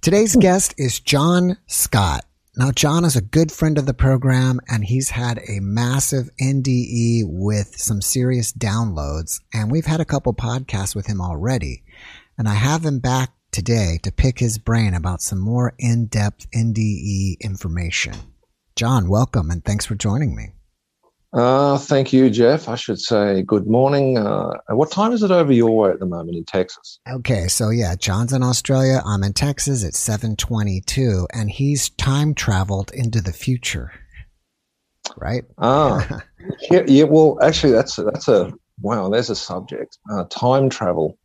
Today's guest is John Scott. Now, John is a good friend of the program, and he's had a massive NDE with some serious downloads, and we've had a couple podcasts with him already. And I have him back today to pick his brain about some more in-depth NDE information. John, welcome, and thanks for joining me. Thank you, Jeff. I should say good morning. What time is it over your way at the moment in Texas? Okay, so yeah, John's in Australia. I'm in Texas. It's 7:22, and he's time traveled into the future, right? Yeah. Well, actually, that's a wow. There's a subject. Time travel.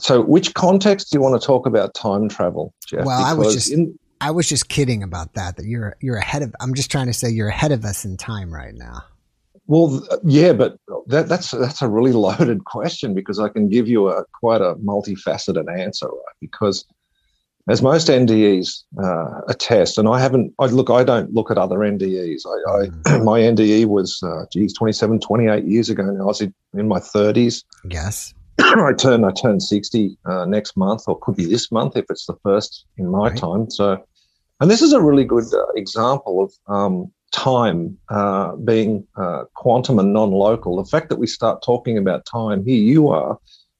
So which context do you want to talk about time travel, Jeff? Well, I was just kidding about that you're ahead of, I'm just trying to say you're ahead of us in time right now. Well, yeah, but that's a really loaded question, because I can give you quite a multifaceted answer, right? Because as most NDEs attest, and I don't look at other NDEs. My NDE was, 28 years ago now. I was in my 30s. Yes. I turn 60 next month, or could be this month if it's the first in my time. So, and this is a really good example of time being quantum and non-local. The fact that we start talking about time here, you are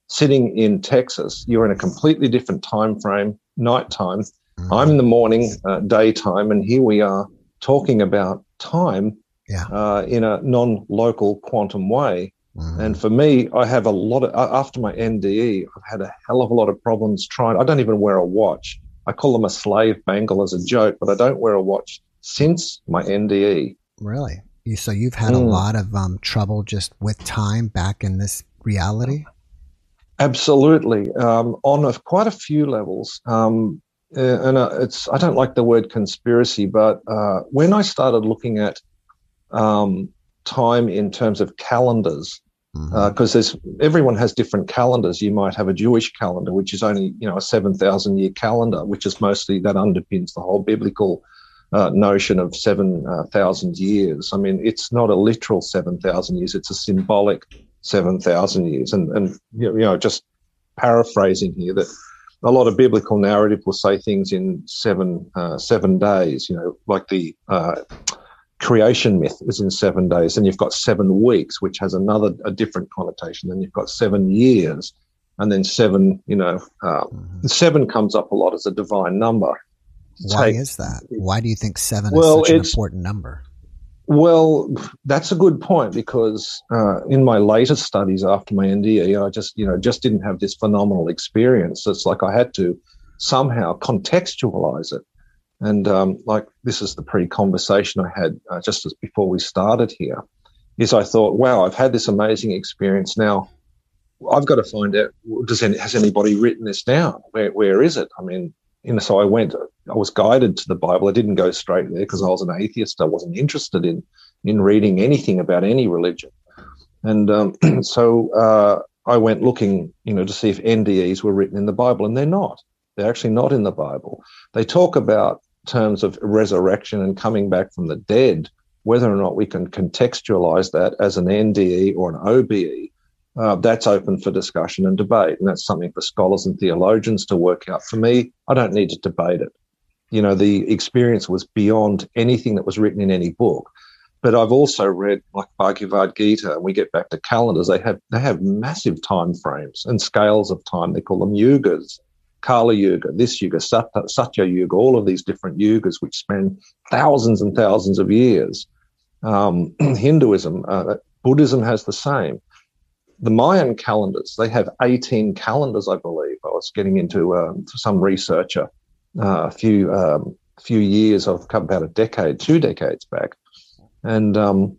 sitting in Texas. You're in a completely different time frame, nighttime. Mm-hmm. I'm in the morning, daytime, and here we are talking about time in a non-local quantum way. Mm-hmm. And for me, I have after my NDE, I've had a hell of a lot of problems trying. I don't even wear a watch. I call them a slave bangle as a joke, but I don't wear a watch since my NDE. Really? So you've had a lot of trouble just with time back in this reality? Absolutely. On quite a few levels. I don't like the word conspiracy, but when I started looking at time in terms of calendars, because everyone has different calendars. You might have a Jewish calendar, which is only a 7,000-year calendar, which is mostly that underpins the whole biblical notion of 7,000 years. I mean, it's not a literal 7,000 years; it's a symbolic 7,000 years. And just paraphrasing here, that a lot of biblical narrative will say things in 7 days. Like the creation myth is in 7 days, and you've got 7 weeks, which has a different connotation. Then you've got 7 years, and then seven, seven comes up a lot as a divine number. Why is that? Why do you think seven is such an important number? Well, that's a good point, because in my later studies after my NDE, I just didn't have this phenomenal experience. It's like I had to somehow contextualize it. And this is the pre-conversation I had just as before we started here, is I thought, wow, I've had this amazing experience. Now, I've got to find out, has anybody written this down? Where is it? I mean, so I was guided to the Bible. I didn't go straight there because I was an atheist. I wasn't interested in reading anything about any religion. And so I went looking, to see if NDEs were written in the Bible, and they're not. They're actually not in the Bible. They talk about terms of resurrection and coming back from the dead, whether or not we can contextualize that as an NDE or an OBE, that's open for discussion and debate, and that's something for scholars and theologians to work out. For me, I don't need to debate it. The experience was beyond anything that was written in any book. But I've also read, like Bhagavad Gita, and we get back to calendars, they have massive time frames and scales of time. They call them yugas. Kala Yuga, this Yuga, Satya Yuga, all of these different Yugas which span thousands and thousands of years. Hinduism, Buddhism has the same. The Mayan calendars, they have 18 calendars, I believe. I was getting into some researcher a few years, about a decade, 2 decades back, and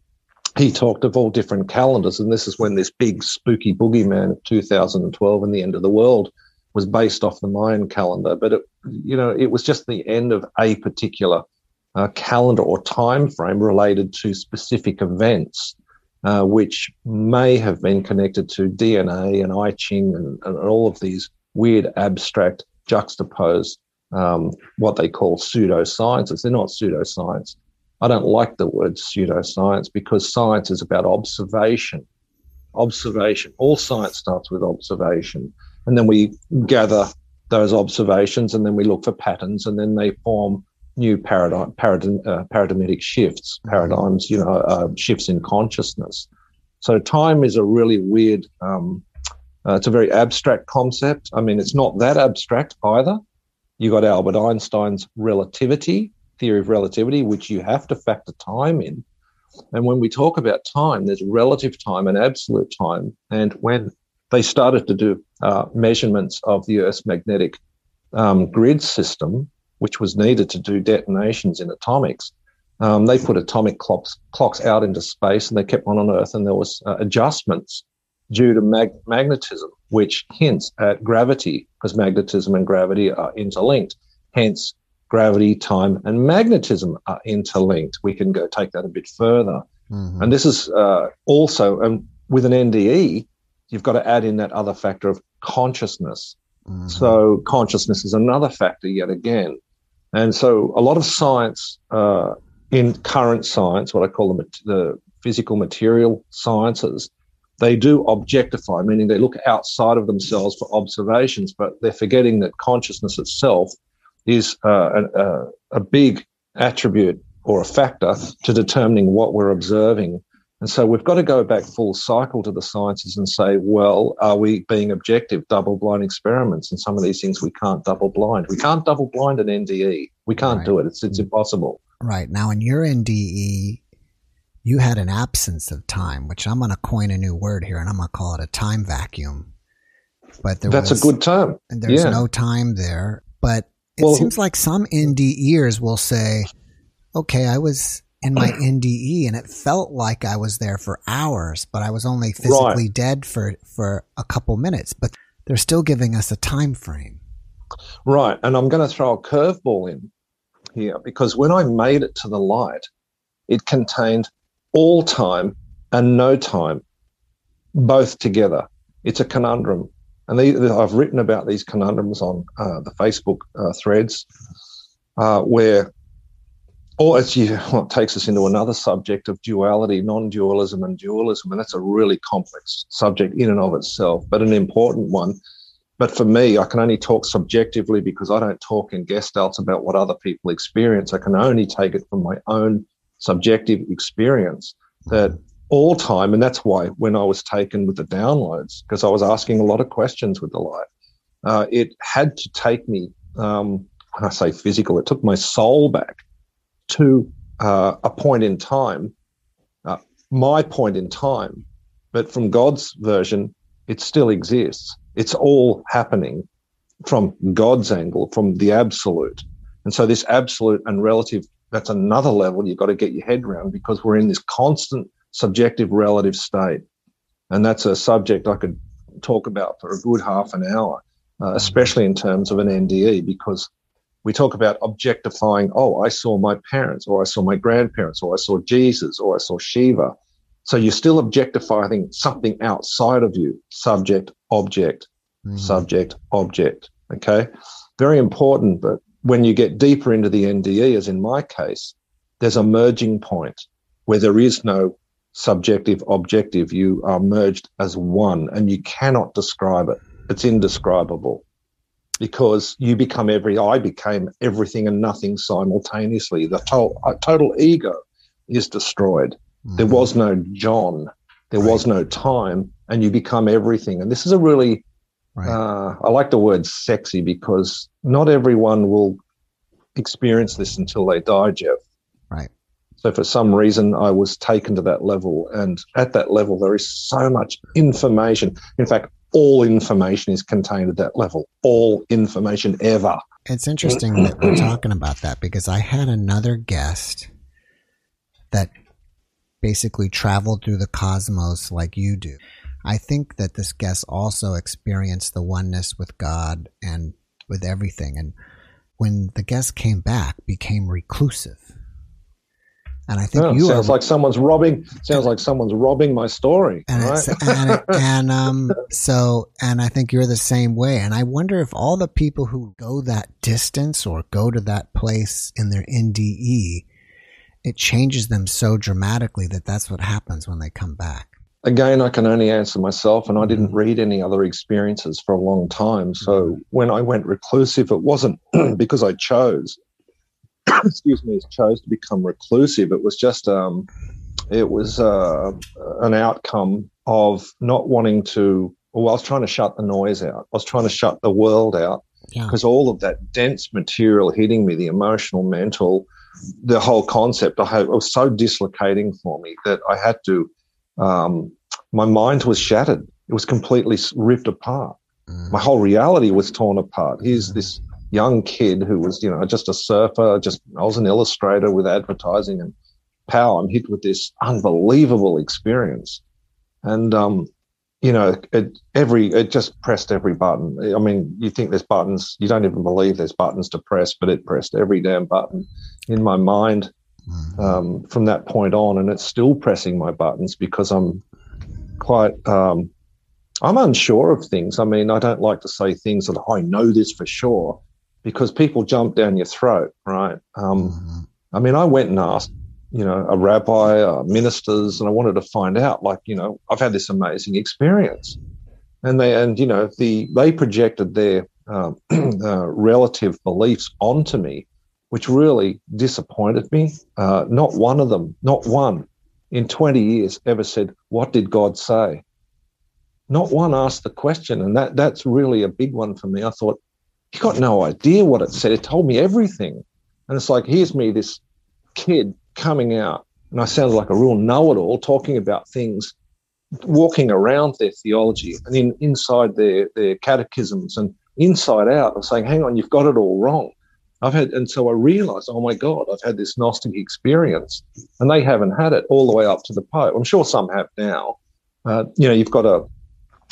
he talked of all different calendars, and this is when this big spooky boogeyman of 2012 and the end of the world was based off the Mayan calendar, but you know, it was just the end of a particular calendar or time frame related to specific events, which may have been connected to DNA and I Ching and all of these weird abstract juxtaposed what they call pseudosciences. They're not pseudoscience. I don't like the word pseudoscience because science is about observation. Observation. All science starts with observation. And then we gather those observations and then we look for patterns and then they form new paradigmatic shifts, paradigms, you know, shifts in consciousness. So time is a really weird, it's a very abstract concept. I mean, it's not that abstract either. You got Albert Einstein's relativity, theory of relativity, which you have to factor time in. And when we talk about time, there's relative time and absolute time. And when they started to do measurements of the Earth's magnetic grid system, which was needed to do detonations in atomics, they put atomic clocks out into space and they kept one on Earth, and there was adjustments due to magnetism, which hints at gravity, because magnetism and gravity are interlinked. Hence, gravity, time, and magnetism are interlinked. We can go take that a bit further. Mm-hmm. And this is also, with an NDE, you've got to add in that other factor of consciousness. Mm-hmm. So consciousness is another factor yet again. And so a lot of science, in current science, what I call the physical material sciences, they do objectify, meaning they look outside of themselves for observations, but they're forgetting that consciousness itself is a big attribute or a factor to determining what we're observing. And so we've got to go back full cycle to the sciences and say, well, are we being objective? Double-blind experiments, and some of these things we can't double-blind. We can't double-blind an NDE. We can't do it. It's impossible. Right. Now, in your NDE, you had an absence of time, which I'm going to coin a new word here, and I'm going to call it a time vacuum. But that's a good term. There's no time there. But it seems like some NDEers will say, okay, I was in my NDE and it felt like I was there for hours, but I was only physically dead for a couple minutes. But they're still giving us a time frame. Right. And I'm going to throw a curveball in here, because when I made it to the light, it contained all time and no time, both together. It's a conundrum. And I've written about these conundrums on the Facebook threads, where it takes us into another subject of duality, non-dualism and dualism, and that's a really complex subject in and of itself, but an important one. But for me, I can only talk subjectively because I don't talk in gestalts about what other people experience. I can only take it from my own subjective experience that all time, and that's why when I was taken with the downloads, because I was asking a lot of questions with the light, it had to take me, when I say physical, it took my soul back to a point in time, my point in time, but from God's version, it still exists. It's all happening from God's angle, from the absolute. And so this absolute and relative, that's another level you've got to get your head around, because we're in this constant subjective relative state. And that's a subject I could talk about for a good half an hour, especially in terms of an NDE, because we talk about objectifying, I saw my parents, or I saw my grandparents, or I saw Jesus, or I saw Shiva. So you're still objectifying something outside of you, subject, object, subject, object, okay? Very important, but when you get deeper into the NDE, as in my case, there's a merging point where there is no subjective, objective. You are merged as one and you cannot describe it. It's indescribable, because you become I became everything and nothing simultaneously. The total ego is destroyed. Mm-hmm. There was no John. There was no time, and you become everything. And this is a really, I like the word sexy, because not everyone will experience this until they die, Jeff. Right. So for some reason, I was taken to that level. And at that level, there is so much information. In fact, all information is contained at that level, all information ever. It's interesting that we're talking about that, because I had another guest that basically traveled through the cosmos like you do. I think that this guest also experienced the oneness with God and with everything. And when the guests came back, became reclusive. And I think sounds like someone's robbing my story. And, right? And I think you're the same way. And I wonder if all the people who go that distance or go to that place in their NDE, it changes them so dramatically that that's what happens when they come back. Again, I can only answer myself, and I didn't read any other experiences for a long time. So when I went reclusive, it wasn't because I chose to become reclusive. It was just an outcome of not wanting to. Well, I was trying to shut the noise out. I was trying to shut the world out, because all of that dense material hitting me, the emotional, mental, the whole concept, it was so dislocating for me that I had to. My mind was shattered. It was completely ripped apart. My whole reality was torn apart. Here's this young kid who was, just a surfer. I was an illustrator with advertising and power. I'm hit with this unbelievable experience, and it just pressed every button. I mean, you think there's buttons? You don't even believe there's buttons to press, but it pressed every damn button in my mind from that point on, and it's still pressing my buttons because I'm quite. I'm unsure of things. I mean, I don't like to say things that I know this for sure, because people jump down your throat, right? I mean, I went and asked, a rabbi, ministers, and I wanted to find out, I've had this amazing experience. And they projected their relative beliefs onto me, which really disappointed me. Not one in 20 years ever said, "What did God say?" Not one asked the question, and that's really a big one for me. I thought, you got no idea what it said. It told me everything. And it's like, here's me, this kid coming out, and I sounded like a real know-it-all, talking about things, walking around their theology and inside their catechisms and inside out. I'm saying, hang on, you've got it all wrong. So I realized, oh my God, I've had this Gnostic experience, and they haven't had it all the way up to the Pope. I'm sure some have now. You've got a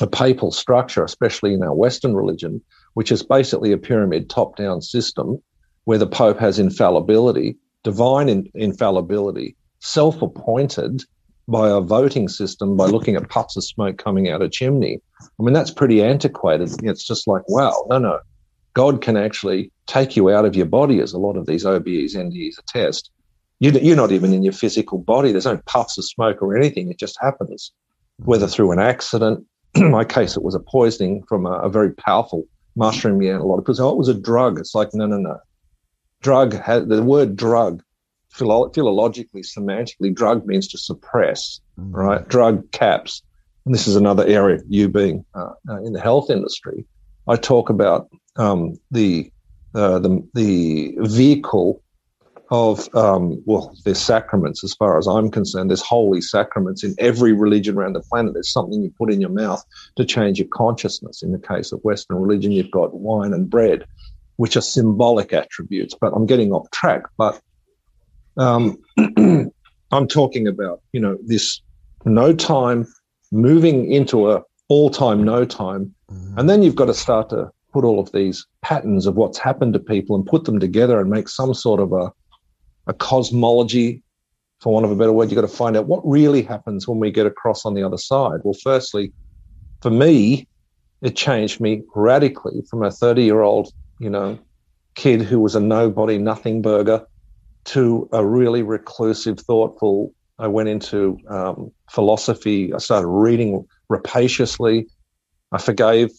papal structure, especially in our Western religion, which is basically a pyramid top-down system where the Pope has infallibility, divine infallibility, self-appointed by a voting system by looking at puffs of smoke coming out a chimney. I mean, that's pretty antiquated. It's just like, wow, no. God can actually take you out of your body, as a lot of these OBEs, NDEs attest. You're not even in your physical body. There's no puffs of smoke or anything. It just happens, whether through an accident. In my case, it was a poisoning from a very powerful mushroom. Yeah, a lot of people say, oh, it was a drug. It's like, no. The word drug, philologically, semantically, drug means to suppress, right? Drug caps. And this is another area, you being in the health industry. I talk about the vehicle of, there's sacraments as far as I'm concerned. There's holy sacraments in every religion around the planet. There's something you put in your mouth to change your consciousness. In the case of Western religion, you've got wine and bread, which are symbolic attributes. But I'm getting off track. But I'm talking about, this no time moving into a all-time no time. And then you've got to start to put all of these patterns of what's happened to people and put them together and make some sort of a cosmology, for want of a better word. You've got to find out what really happens when we get across on the other side. Well, firstly, for me, it changed me radically from a 30-year-old, kid who was a nobody, nothing burger, to a really reclusive, thoughtful. I went into philosophy. I started reading rapaciously. I forgave,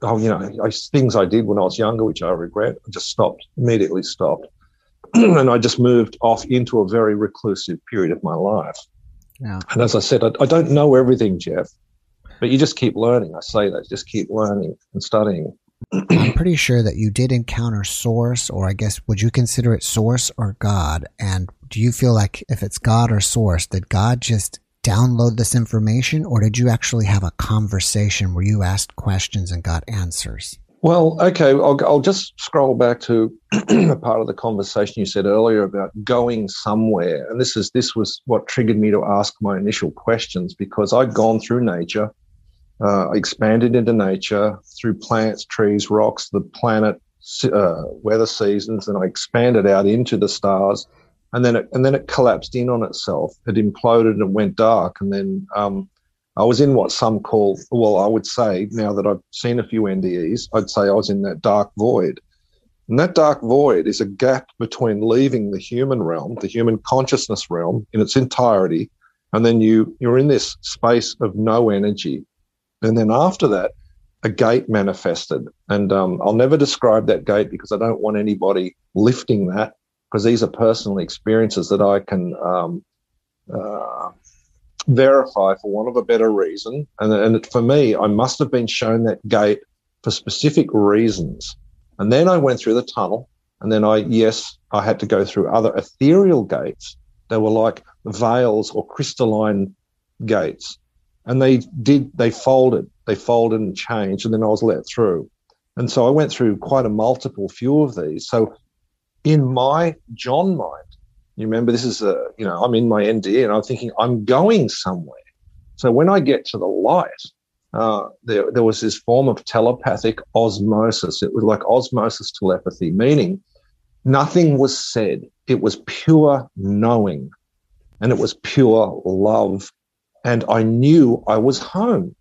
things I did when I was younger, which I regret. I just immediately stopped. And I just moved off into a very reclusive period of my life. Yeah. And as I said, I don't know everything, Jeff, but you just keep learning. I say that, just keep learning and studying. I'm pretty sure that you did encounter Source, or I guess, would you consider it Source or God? And do you feel like if it's God or Source, did God just download this information, or did you actually have a conversation where you asked questions and got answers? Well, okay, I'll just scroll back to a part of the conversation you said earlier about going somewhere. And this was what triggered me to ask my initial questions, because I'd gone through nature, expanded into nature through plants, trees, rocks, the planet, weather seasons, and I expanded out into the stars, and then it collapsed in on itself. It imploded and went dark, and then I was in what some call, well, I would say now that I've seen a few NDEs, I'd say I was in that dark void. And that dark void is a gap between leaving the human realm, the human consciousness realm in its entirety, and then you're in this space of no energy. And then after that, a gate manifested. And I'll never describe that gate because I don't want anybody lifting that, because these are personal experiences that I can verify for want of a better reason. And for me, I must have been shown that gate for specific reasons. And then I went through the tunnel, and then I had to go through other ethereal gates. They were like veils or crystalline gates. And they folded and changed, and then I was let through. And so I went through quite a multiple few of these. So in my John mind, you remember, this is I'm in my NDE and I'm thinking I'm going somewhere. So when I get to the light, there was this form of telepathic osmosis. It was like osmosis telepathy, meaning nothing was said. It was pure knowing, and it was pure love. And I knew I was home,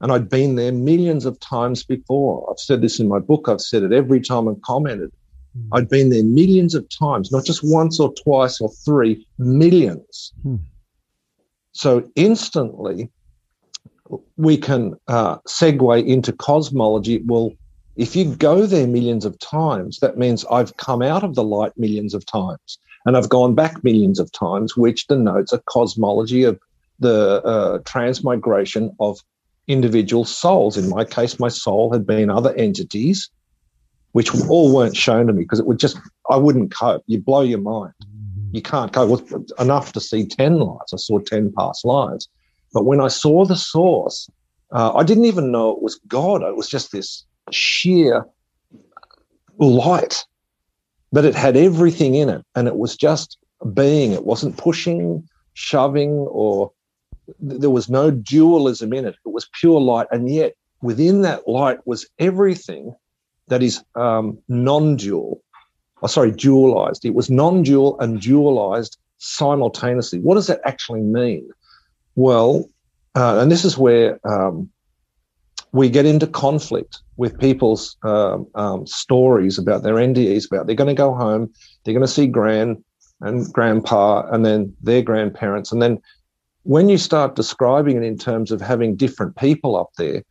and I'd been there millions of times before. I've said this in my book. I've said it every time I've commented. I'd been there millions of times, not just once or twice or three, millions. So instantly we can segue into cosmology. Well, if you go there millions of times, that means I've come out of the light millions of times, and I've gone back millions of times, which denotes a cosmology of the transmigration of individual souls. In my case, my soul had been other entities, which all weren't shown to me because it would just, I wouldn't cope. You blow your mind. You can't cope. It was enough to see 10 lives. I saw 10 past lives. But when I saw the source, I didn't even know it was God. It was just this sheer light, but it had everything in it, and it was just being. It wasn't pushing, shoving, or there was no dualism in it. It was pure light, and yet within that light was everything that is dualized. It was non-dual and dualized simultaneously. What does that actually mean? Well, and this is where we get into conflict with people's stories about their NDEs, about they're going to go home, they're going to see Gran and Grandpa and then their grandparents. And then when you start describing it in terms of having different people up there,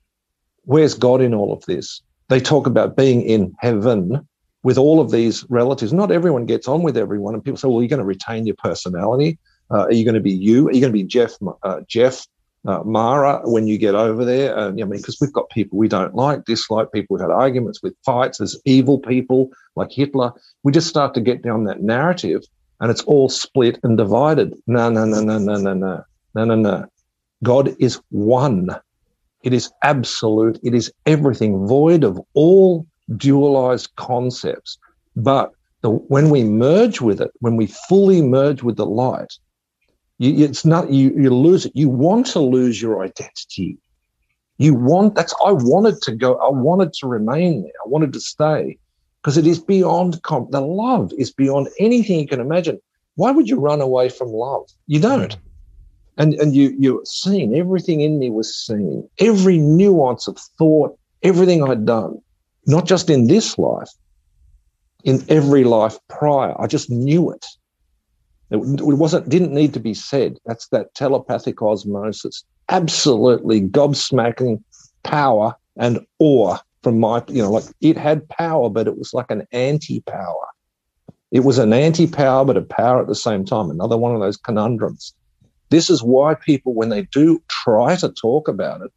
where's God in all of this? They talk about being in heaven with all of these relatives. Not everyone gets on with everyone, and people say, well, you're going to retain your personality. Are you going to be you? Are you going to be Jeff Mara when you get over there? And, I mean, because we've got people we don't like, dislike, people we've had arguments with, fights. There's evil people like Hitler. We just start to get down that narrative, and it's all split and divided. No. God is one. It is absolute. It is everything, void of all dualized concepts. But when we merge with it, when we fully merge with the light, you lose it. You want to lose your identity. I wanted to go. I wanted to remain there. I wanted to stay, because it is beyond the love is beyond anything you can imagine. Why would you run away from love? You don't. And you're seen. Everything in me was seen. Every nuance of thought, everything I'd done, not just in this life, in every life prior. I just knew it. It didn't need to be said. That's that telepathic osmosis. Absolutely gobsmacking power and awe from my, it had power, but it was like an anti-power. It was an anti-power, but a power at the same time. Another one of those conundrums. This is why people, when they do try to talk about it,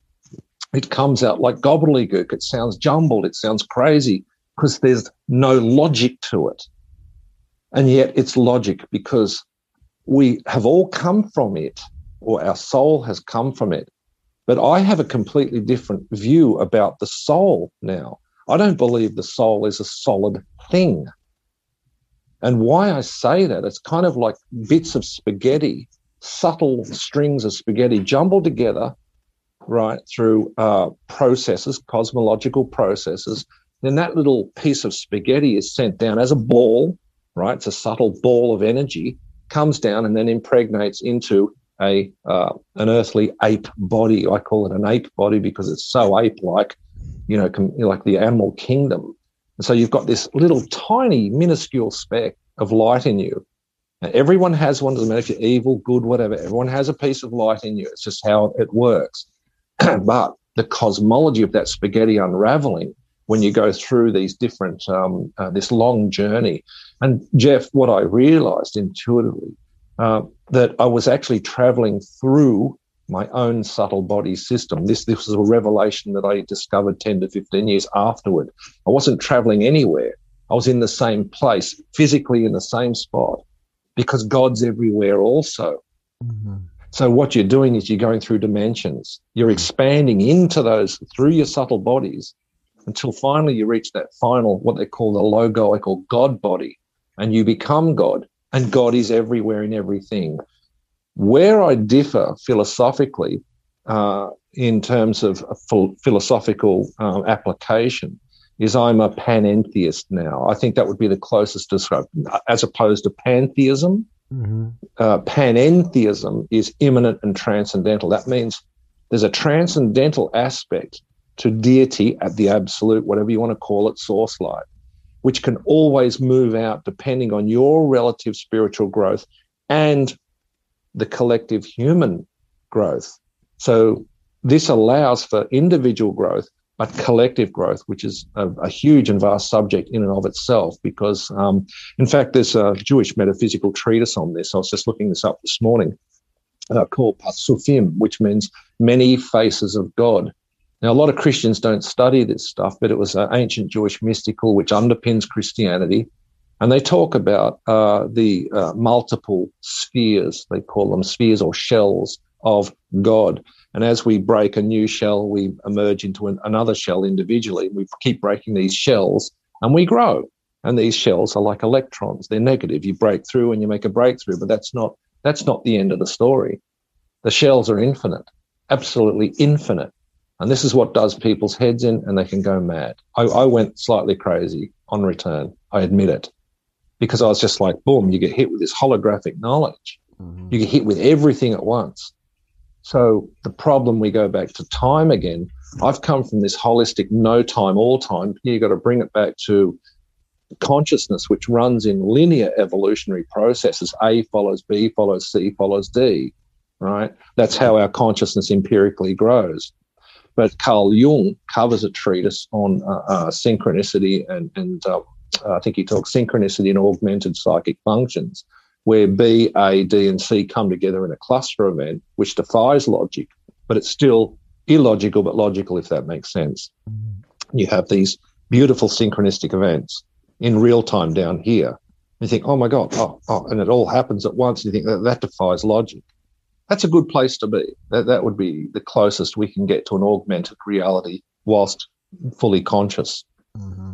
it comes out like gobbledygook. It sounds jumbled. It sounds crazy, because there's no logic to it. And yet it's logic, because we have all come from it, or our soul has come from it. But I have a completely different view about the soul now. I don't believe the soul is a solid thing. And why I say that, it's kind of like bits of spaghetti, subtle strings of spaghetti jumbled together, right, through processes, cosmological processes, then that little piece of spaghetti is sent down as a ball, right? It's a subtle ball of energy, comes down and then impregnates into an earthly ape body. I call it an ape body because it's so ape-like, you know, like the animal kingdom. And so you've got this little tiny minuscule speck of light in you. Now, everyone has one, doesn't matter if you're evil, good, whatever. Everyone has a piece of light in you. It's just how it works. But the cosmology of that spaghetti unraveling when you go through these different, this long journey. And Jeff, what I realized intuitively, that I was actually traveling through my own subtle body system. This was a revelation that I discovered 10 to 15 years afterward. I wasn't traveling anywhere. I was in the same place, physically in the same spot, because God's everywhere also. Mm-hmm. So what you're doing is you're going through dimensions. You're expanding into those through your subtle bodies until finally you reach that final, what they call the logoic or God body, and you become God, and God is everywhere in everything. Where I differ philosophically in terms of philosophical application is I'm a panentheist now. I think that would be the closest description, as opposed to pantheism. Mm-hmm. Panentheism is immanent and transcendental. That means there's a transcendental aspect to deity at the absolute, whatever you want to call it, source light, which can always move out depending on your relative spiritual growth and the collective human growth. So this allows for individual growth, but collective growth, which is a huge and vast subject in and of itself, because, in fact, there's a Jewish metaphysical treatise on this. I was just looking this up this morning, called Pasufim, which means many faces of God. Now, a lot of Christians don't study this stuff, but it was an ancient Jewish mystical which underpins Christianity. And they talk about the multiple spheres, they call them spheres or shells of God. And as we break a new shell, we emerge into another shell individually. We keep breaking these shells and we grow. And these shells are like electrons. They're negative. You break through and you make a breakthrough, but that's not the end of the story. The shells are infinite, absolutely infinite. And this is what does people's heads in, and they can go mad. I went slightly crazy on return, I admit it, because I was just like, boom, you get hit with this holographic knowledge. Mm-hmm. You get hit with everything at once. So the problem, we go back to time again. I've come from this holistic no time, all time. You've got to bring it back to consciousness, which runs in linear evolutionary processes. A follows B follows C follows D, right? That's how our consciousness empirically grows. But Carl Jung covers a treatise on synchronicity, and I think he talks synchronicity and augmented psychic functions, where B, A, D, and C come together in a cluster event, which defies logic, but it's still illogical but logical, if that makes sense. You have these beautiful synchronistic events in real time down here. You think, oh, my God, oh, and it all happens at once. You think that defies logic. That's a good place to be. That would be the closest we can get to an augmented reality whilst fully conscious, mm-hmm.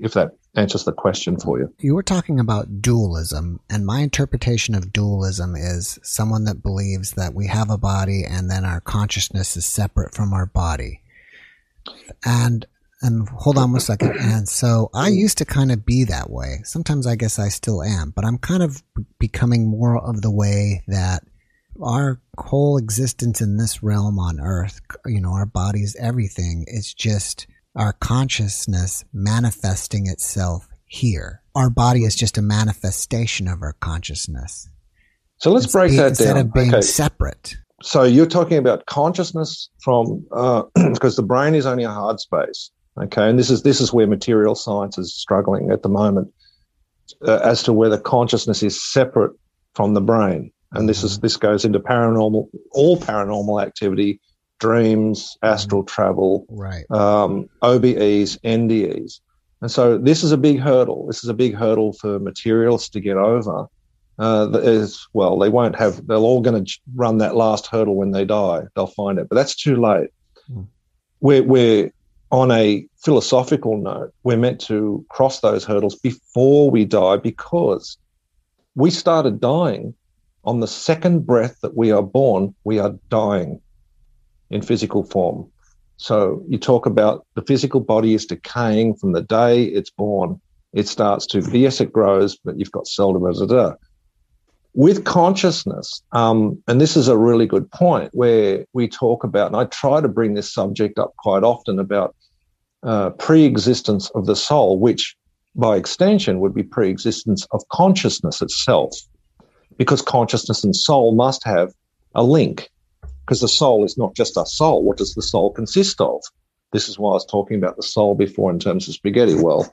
If that answers the question for you. You were talking about dualism, and my interpretation of dualism is someone that believes that we have a body and then our consciousness is separate from our body. And hold on one second. And so I used to kind of be that way. Sometimes I guess I still am, but I'm kind of becoming more of the way that our whole existence in this realm on earth, you know, our bodies, everything, it's just our consciousness manifesting itself here. Our body is just a manifestation of our consciousness. So let's break that down. Instead of being separate. So you're talking about consciousness from, because the brain is only a hard space, okay? And this is where material science is struggling at the moment, as to whether consciousness is separate from the brain. And this goes into paranormal activity, dreams, astral travel, right. OBEs, NDEs. And so this is a big hurdle. This is a big hurdle for materialists to get over. They won't have, they're all going to run that last hurdle when they die. They'll find it, but that's too late. Mm. We're on a philosophical note, we're meant to cross those hurdles before we die, because we started dying. On the second breath that we are born, we are dying in physical form. So you talk about the physical body is decaying from the day it's born. It starts to, yes, it grows, but you've got cell division. With consciousness, and this is a really good point where we talk about, and I try to bring this subject up quite often about pre-existence of the soul, which by extension would be pre-existence of consciousness itself, because consciousness and soul must have a link, because the soul is not just a soul. What does the soul consist of? This is why I was talking about the soul before in terms of spaghetti. Well,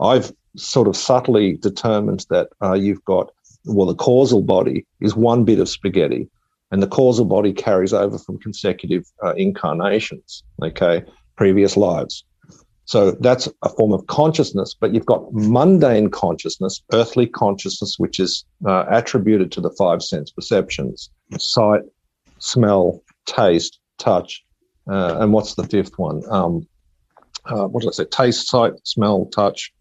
I've sort of subtly determined that you've got, well, the causal body is one bit of spaghetti, and the causal body carries over from consecutive incarnations, okay, previous lives. So that's a form of consciousness, but you've got mundane consciousness, earthly consciousness, which is attributed to the five sense perceptions, sight, smell, taste, touch, and what's the fifth one? What did I say? Taste, sight, smell, touch.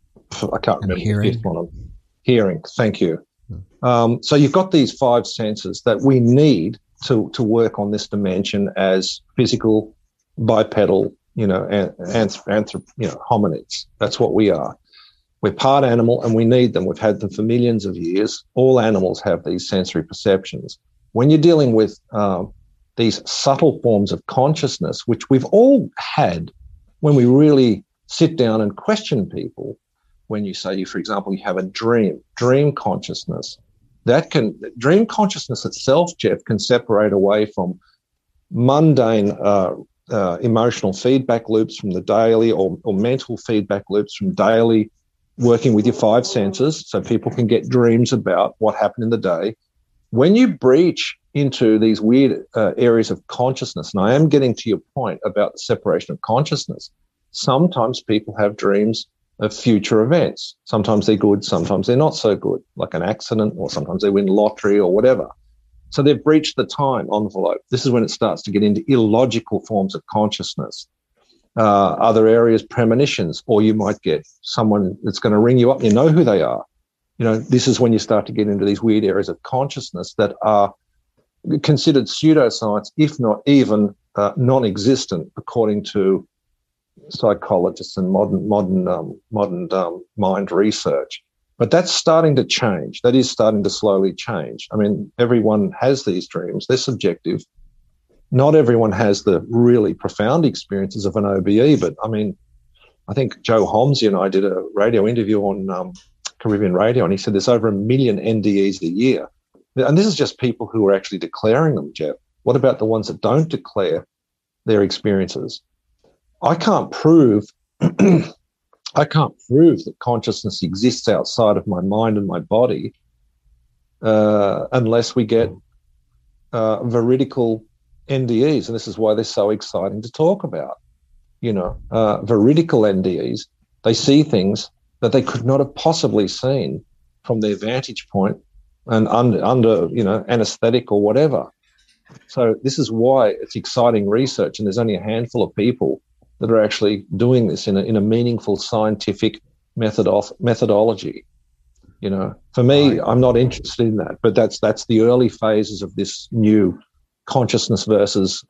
I can't remember the fifth one. Hearing. Thank you. So you've got these five senses that we need to work on this dimension as physical, bipedal, hominids. That's what we are. We're part animal and we need them. We've had them for millions of years. All animals have these sensory perceptions. When you're dealing with these subtle forms of consciousness, which we've all had when we really sit down and question people, when you say, for example, you have a dream consciousness, dream consciousness itself, Jeff, can separate away from mundane emotional feedback loops from the daily or mental feedback loops from daily working with your five senses, so people can get dreams about what happened in the day. When you breach into these weird areas of consciousness, and I am getting to your point about the separation of consciousness, sometimes people have dreams of future events. Sometimes they're good, sometimes they're not so good, like an accident, or sometimes they win lottery or whatever. So they've breached the time envelope. This is when it starts to get into illogical forms of consciousness. Other areas, premonitions, or you might get someone that's going to ring you up. You know who they are. This is when you start to get into these weird areas of consciousness that are considered pseudoscience, if not even non-existent, according to psychologists and modern mind research. But that's starting to change. That is starting to slowly change. I mean, everyone has these dreams. They're subjective. Not everyone has the really profound experiences of an OBE, but I mean, I think Joe Homsey and I did a radio interview on Caribbean radio, and he said there's over 1 million NDEs a year. And this is just people who are actually declaring them, Jeff. What about the ones that don't declare their experiences? I can't prove that consciousness exists outside of my mind and my body unless we get veridical NDEs, and this is why they're so exciting to talk about. Veridical NDEs, they see things that they could not have possibly seen from their vantage point and under anesthetic or whatever. So this is why it's exciting research, and there's only a handful of people that are actually doing this in a meaningful scientific methodology. For me, I'm not interested in that, but that's the early phases of this new consciousness versus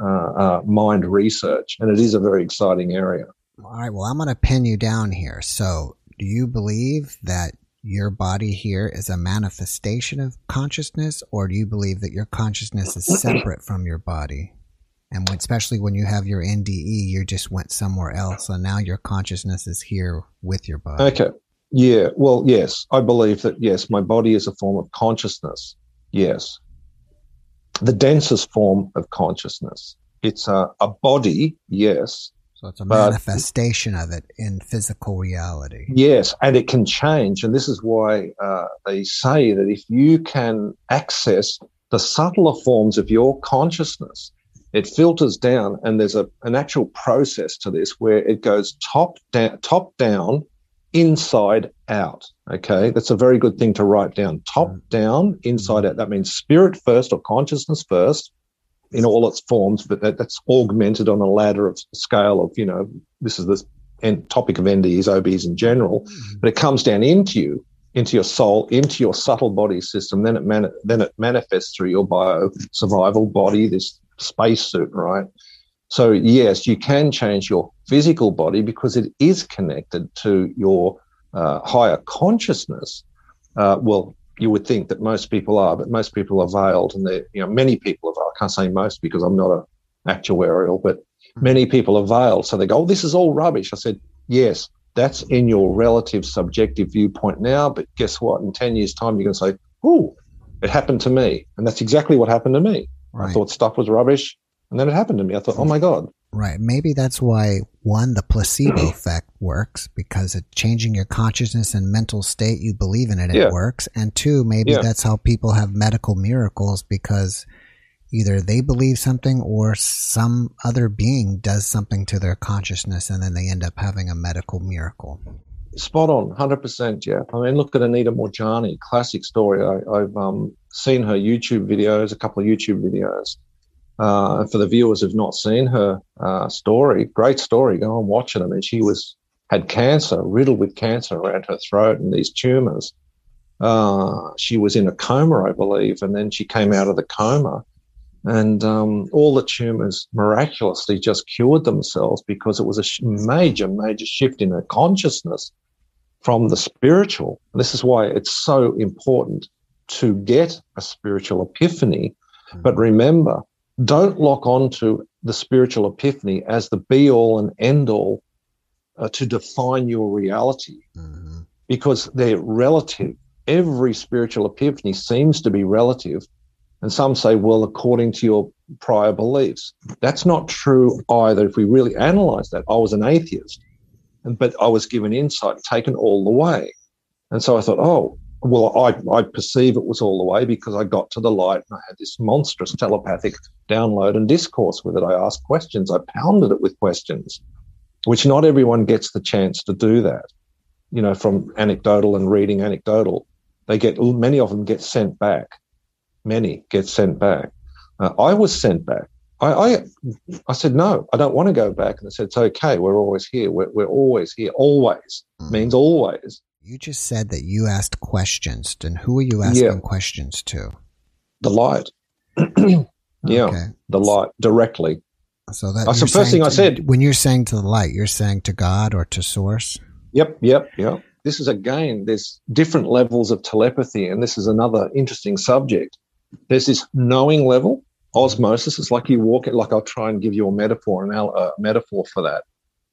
mind research, and it is a very exciting area. All right, well, I'm going to pin you down here. So do you believe that your body here is a manifestation of consciousness, or do you believe that your consciousness is separate from your body? And especially when you have your NDE, you just went somewhere else, and now your consciousness is here with your body. Okay. Yeah. Well, yes, I believe that, yes, my body is a form of consciousness. Yes. The densest form of consciousness. It's a body, yes. So it's a manifestation of it in physical reality. Yes, and it can change. And this is why they say that if you can access the subtler forms of your consciousness, it filters down, and there's an actual process to this where it goes top down, inside out. Okay, that's a very good thing to write down. Top down, inside out. That means spirit first or consciousness first, in all its forms. But that's augmented on a ladder of scale of this is the topic of NDEs, OBs in general. Mm-hmm. But it comes down into you, into your soul, into your subtle body system. Then it manifests through your bio survival body. This spacesuit, right? So yes, you can change your physical body because it is connected to your higher consciousness. Well, you would think that most people are, but most people are veiled, and many people are veiled. I can't say most because I'm not an actuarial, but many people are veiled. So they go, "Oh, this is all rubbish." I said, "Yes, that's in your relative subjective viewpoint now, but guess what? In 10 years' time, you're going to say, oh, it happened to me." And that's exactly what happened to me. Right. I thought stuff was rubbish, and then it happened to me. I thought, oh, my God. Right. Maybe that's why, one, the placebo effect works, because it changing your consciousness and mental state, you believe in it, it works. And two, maybe that's how people have medical miracles, because either they believe something or some other being does something to their consciousness, and then they end up having a medical miracle. Spot on, 100%, Jeff. I mean, look at Anita Morjani, classic story. I've seen her YouTube videos, a couple of YouTube videos. For the viewers who've not seen her story, great story, go and watch it. I mean, she had cancer, riddled with cancer around her throat and these tumours. She was in a coma, I believe, and then she came out of the coma. And all the tumors miraculously just cured themselves because it was a major, major shift in her consciousness from the spiritual. And this is why it's so important to get a spiritual epiphany. But remember, don't lock onto the spiritual epiphany as the be-all and end-all to define your reality, because they're relative. Every spiritual epiphany seems to be relative. And some say, well, according to your prior beliefs. That's not true either. If we really analyze that, I was an atheist, but I was given insight, taken all the way. And so I thought, oh, well, I perceive it was all the way because I got to the light and I had this monstrous telepathic download and discourse with it. I asked questions. I pounded it with questions, which not everyone gets the chance to do that, from anecdotal and reading anecdotal. Many of them get sent back. Many get sent back. I was sent back. I said, no, I don't want to go back. And I said, it's okay. We're always here. We're always here. Always means always. You just said that you asked questions. And who are you asking questions to? The light. Okay. The light directly. So that's the first thing I said. When you're saying to the light, you're saying to God or to Source? Yep. This is, again, there's different levels of telepathy. And this is another interesting subject. There's this knowing level, osmosis. It's like you walk it. Like I'll try and give you a metaphor, metaphor for that.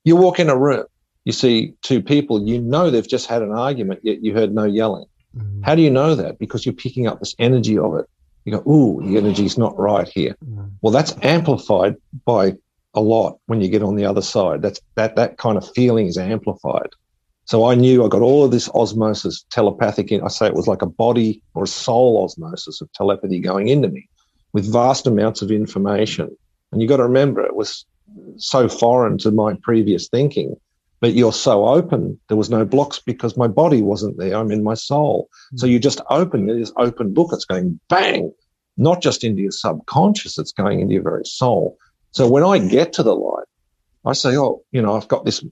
You walk in a room, you see two people, you know they've just had an argument, yet you heard no yelling. Mm-hmm. How do you know that? Because you're picking up this energy of it. You go, ooh, the energy's not right here. Mm-hmm. Well, that's amplified by a lot when you get on the other side. That's that kind of feeling is amplified. So I knew I got all of this osmosis telepathic in. I say it was like a body or a soul osmosis of telepathy going into me with vast amounts of information. And you got to remember, it was so foreign to my previous thinking, but you're so open. There was no blocks because my body wasn't there. I'm in my soul. So you just open. It is open book. It's going bang, not just into your subconscious. It's going into your very soul. So when I get to the light, I say, oh, I've got this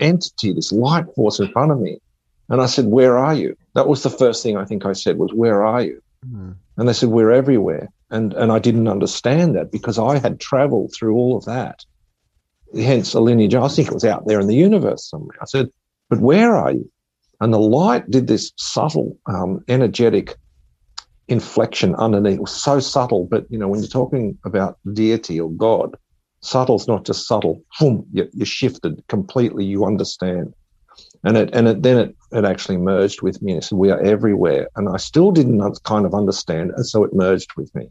entity, this light force in front of me. And I said, where are you? That was the first thing I think I said was, where are you? Mm. And they said, we're everywhere. And I didn't understand that because I had traveled through all of that. Hence a lineage. I think it was out there in the universe somewhere. I said, but where are you? And the light did this subtle, energetic inflection underneath. It was so subtle, but, when you're talking about deity or God, subtle's not just subtle. Boom, you shifted completely. You understand, and then it actually merged with me. And said, "We are everywhere," and I still didn't kind of understand, and so it merged with me,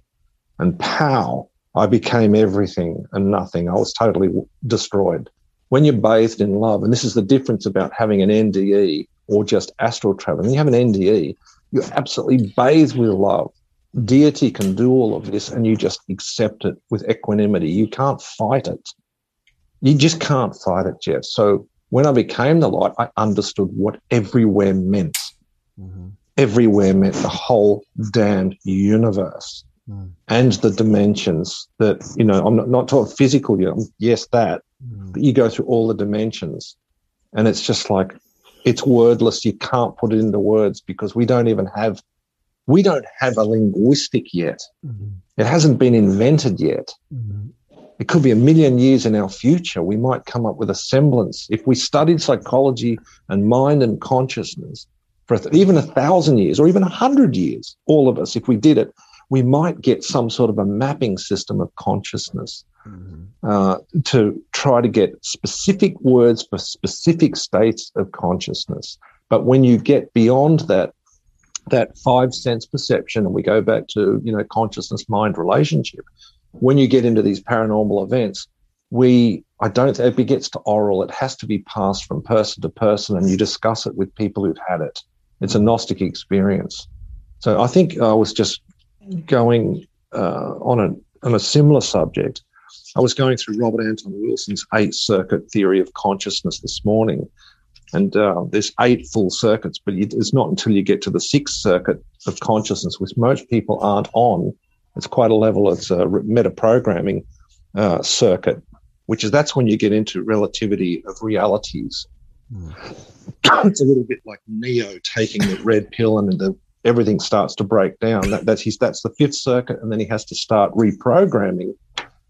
and pow! I became everything and nothing. I was totally destroyed. When you're bathed in love, and this is the difference about having an NDE or just astral travel. When you have an NDE, you're absolutely bathed with love. Deity can do all of this, and you just accept it with equanimity. You can't fight it. You just can't fight it, Jeff. So when I became the light, I understood what everywhere meant. Mm-hmm. Everywhere meant the whole damned universe and the dimensions that, I'm not talking physical, yes, that, but you go through all the dimensions, and it's just like it's wordless. You can't put it into words because we don't have a linguistic yet. Mm-hmm. It hasn't been invented yet. Mm-hmm. It could be a million years in our future. We might come up with a semblance. If we studied psychology and mind and consciousness for even 1,000 years or even 100 years, all of us, if we did it, we might get some sort of a mapping system of consciousness. To try to get specific words for specific states of consciousness. But when you get beyond that five-sense perception, and we go back to, consciousness-mind relationship, when you get into these paranormal events, if it gets to oral, it has to be passed from person to person, and you discuss it with people who've had it. It's a Gnostic experience. So I think I was just going on a similar subject. I was going through Robert Anton Wilson's 8-circuit theory of consciousness this morning, and there's 8 full circuits, but it's not until you get to the 6th circuit of consciousness, which most people aren't on. It's quite a level. It's a metaprogramming circuit, that's when you get into relativity of realities. It's a little bit like Neo taking the red pill and everything starts to break down. That's the 5th circuit, and then he has to start reprogramming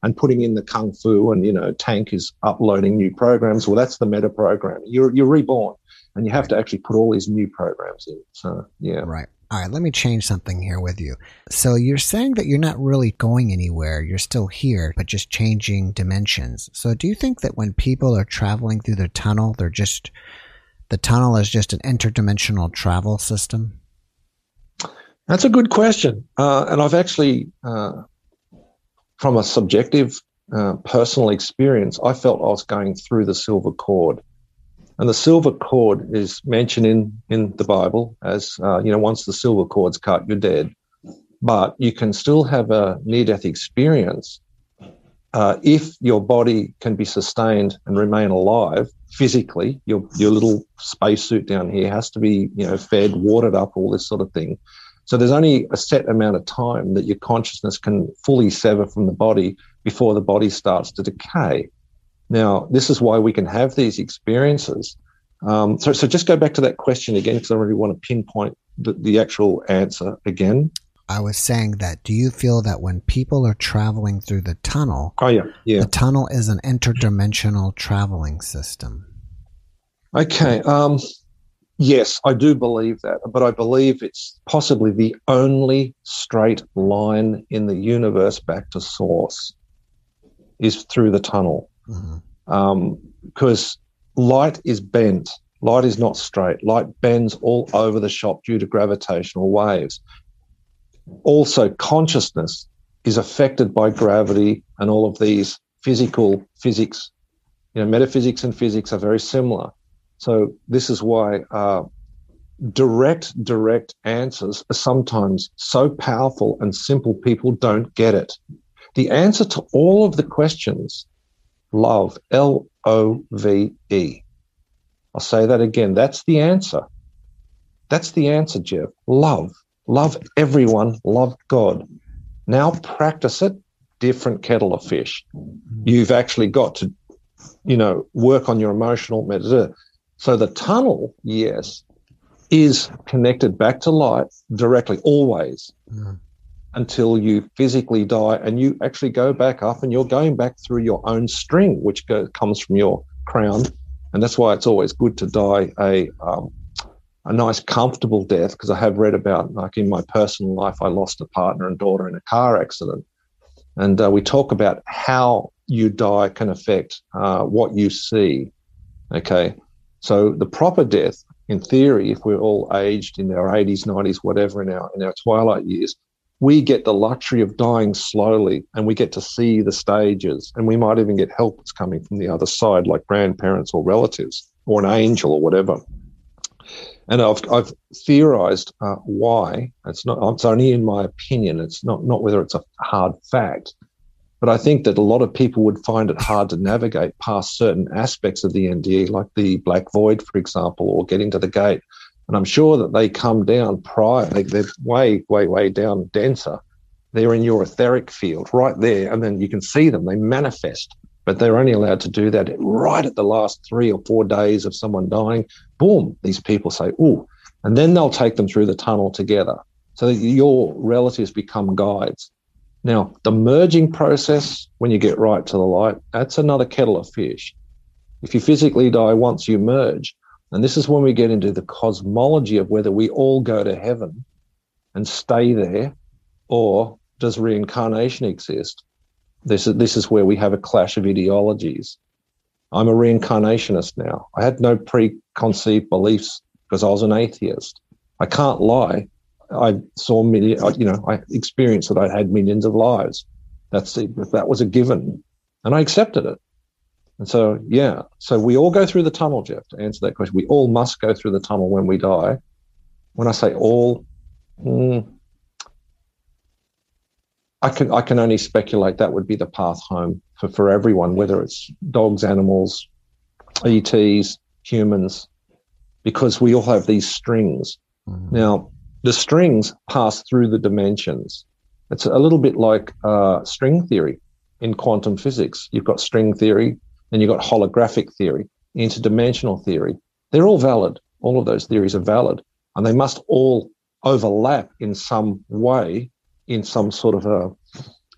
and putting in the kung fu, and Tank is uploading new programs. Well, that's the meta program. You're reborn, and you have to actually put all these new programs in. So yeah, right. All right, let me change something here with you. So you're saying that you're not really going anywhere. You're still here, but just changing dimensions. So do you think that when people are traveling through their tunnel, the tunnel is just an interdimensional travel system? That's a good question, and I've actually. From a subjective, personal experience, I felt I was going through the silver cord. And the silver cord is mentioned in the Bible as, once the silver cord's cut, you're dead. But you can still have a near-death experience if your body can be sustained and remain alive physically. Your little spacesuit down here has to be, fed, watered up, all this sort of thing. So there's only a set amount of time that your consciousness can fully sever from the body before the body starts to decay. Now, this is why we can have these experiences. So just go back to that question again, because I really want to pinpoint the actual answer again. I was saying that, do you feel that when people are traveling through the tunnel, the tunnel is an interdimensional traveling system? Okay, yes, I do believe that, but I believe it's possibly the only straight line in the universe back to source is through the tunnel. Because light is bent. Light is not straight. Light bends all over the shop due to gravitational waves. Also, consciousness is affected by gravity and all of these physical physics. Metaphysics and physics are very similar. So this is why direct answers are sometimes so powerful and simple people don't get it. The answer to all of the questions, love, L-O-V-E. I'll say that again. That's the answer. That's the answer, Jeff. Love. Love everyone. Love God. Now practice it. Different kettle of fish. You've actually got to, work on your emotional meta. So the tunnel, yes, is connected back to light directly, always, until you physically die and you actually go back up, and you're going back through your own string, which comes from your crown. And that's why it's always good to die a nice, comfortable death, because I have read about, like in my personal life, I lost a partner and daughter in a car accident. And we talk about how you die can affect what you see, okay? So the proper death, in theory, if we're all aged in our 80s, 90s, whatever, in our twilight years, we get the luxury of dying slowly, and we get to see the stages, and we might even get help that's coming from the other side, like grandparents or relatives or an angel or whatever. And I've theorized why. It's only in my opinion. It's not whether it's a hard fact. But I think that a lot of people would find it hard to navigate past certain aspects of the NDE, like the black void, for example, or getting to the gate. And I'm sure that they come down prior. They're way, way, way down denser. They're in your etheric field right there, and then you can see them. They manifest, but they're only allowed to do that right at the last 3 or 4 days of someone dying. Boom, these people say, ooh. And then they'll take them through the tunnel together. So that your relatives become guides. Now, the merging process, when you get right to the light, that's another kettle of fish. If you physically die once you merge, and this is when we get into the cosmology of whether we all go to heaven and stay there, or does reincarnation exist? This is where we have a clash of ideologies. I'm a reincarnationist now. I had no preconceived beliefs because I was an atheist. I can't lie. I saw millions, I experienced that I had millions of lives. That was a given, and I accepted it. And so, yeah, so we all go through the tunnel, Jeff, to answer that question. We all must go through the tunnel when we die. When I say all, I can only speculate that would be the path home for everyone, whether it's dogs, animals, ETs, humans, because we all have these strings. Mm-hmm. Now, the strings pass through the dimensions. It's a little bit like string theory in quantum physics. You've got string theory, and you've got holographic theory, interdimensional theory. They're all valid. All of those theories are valid, and they must all overlap in some way, in some sort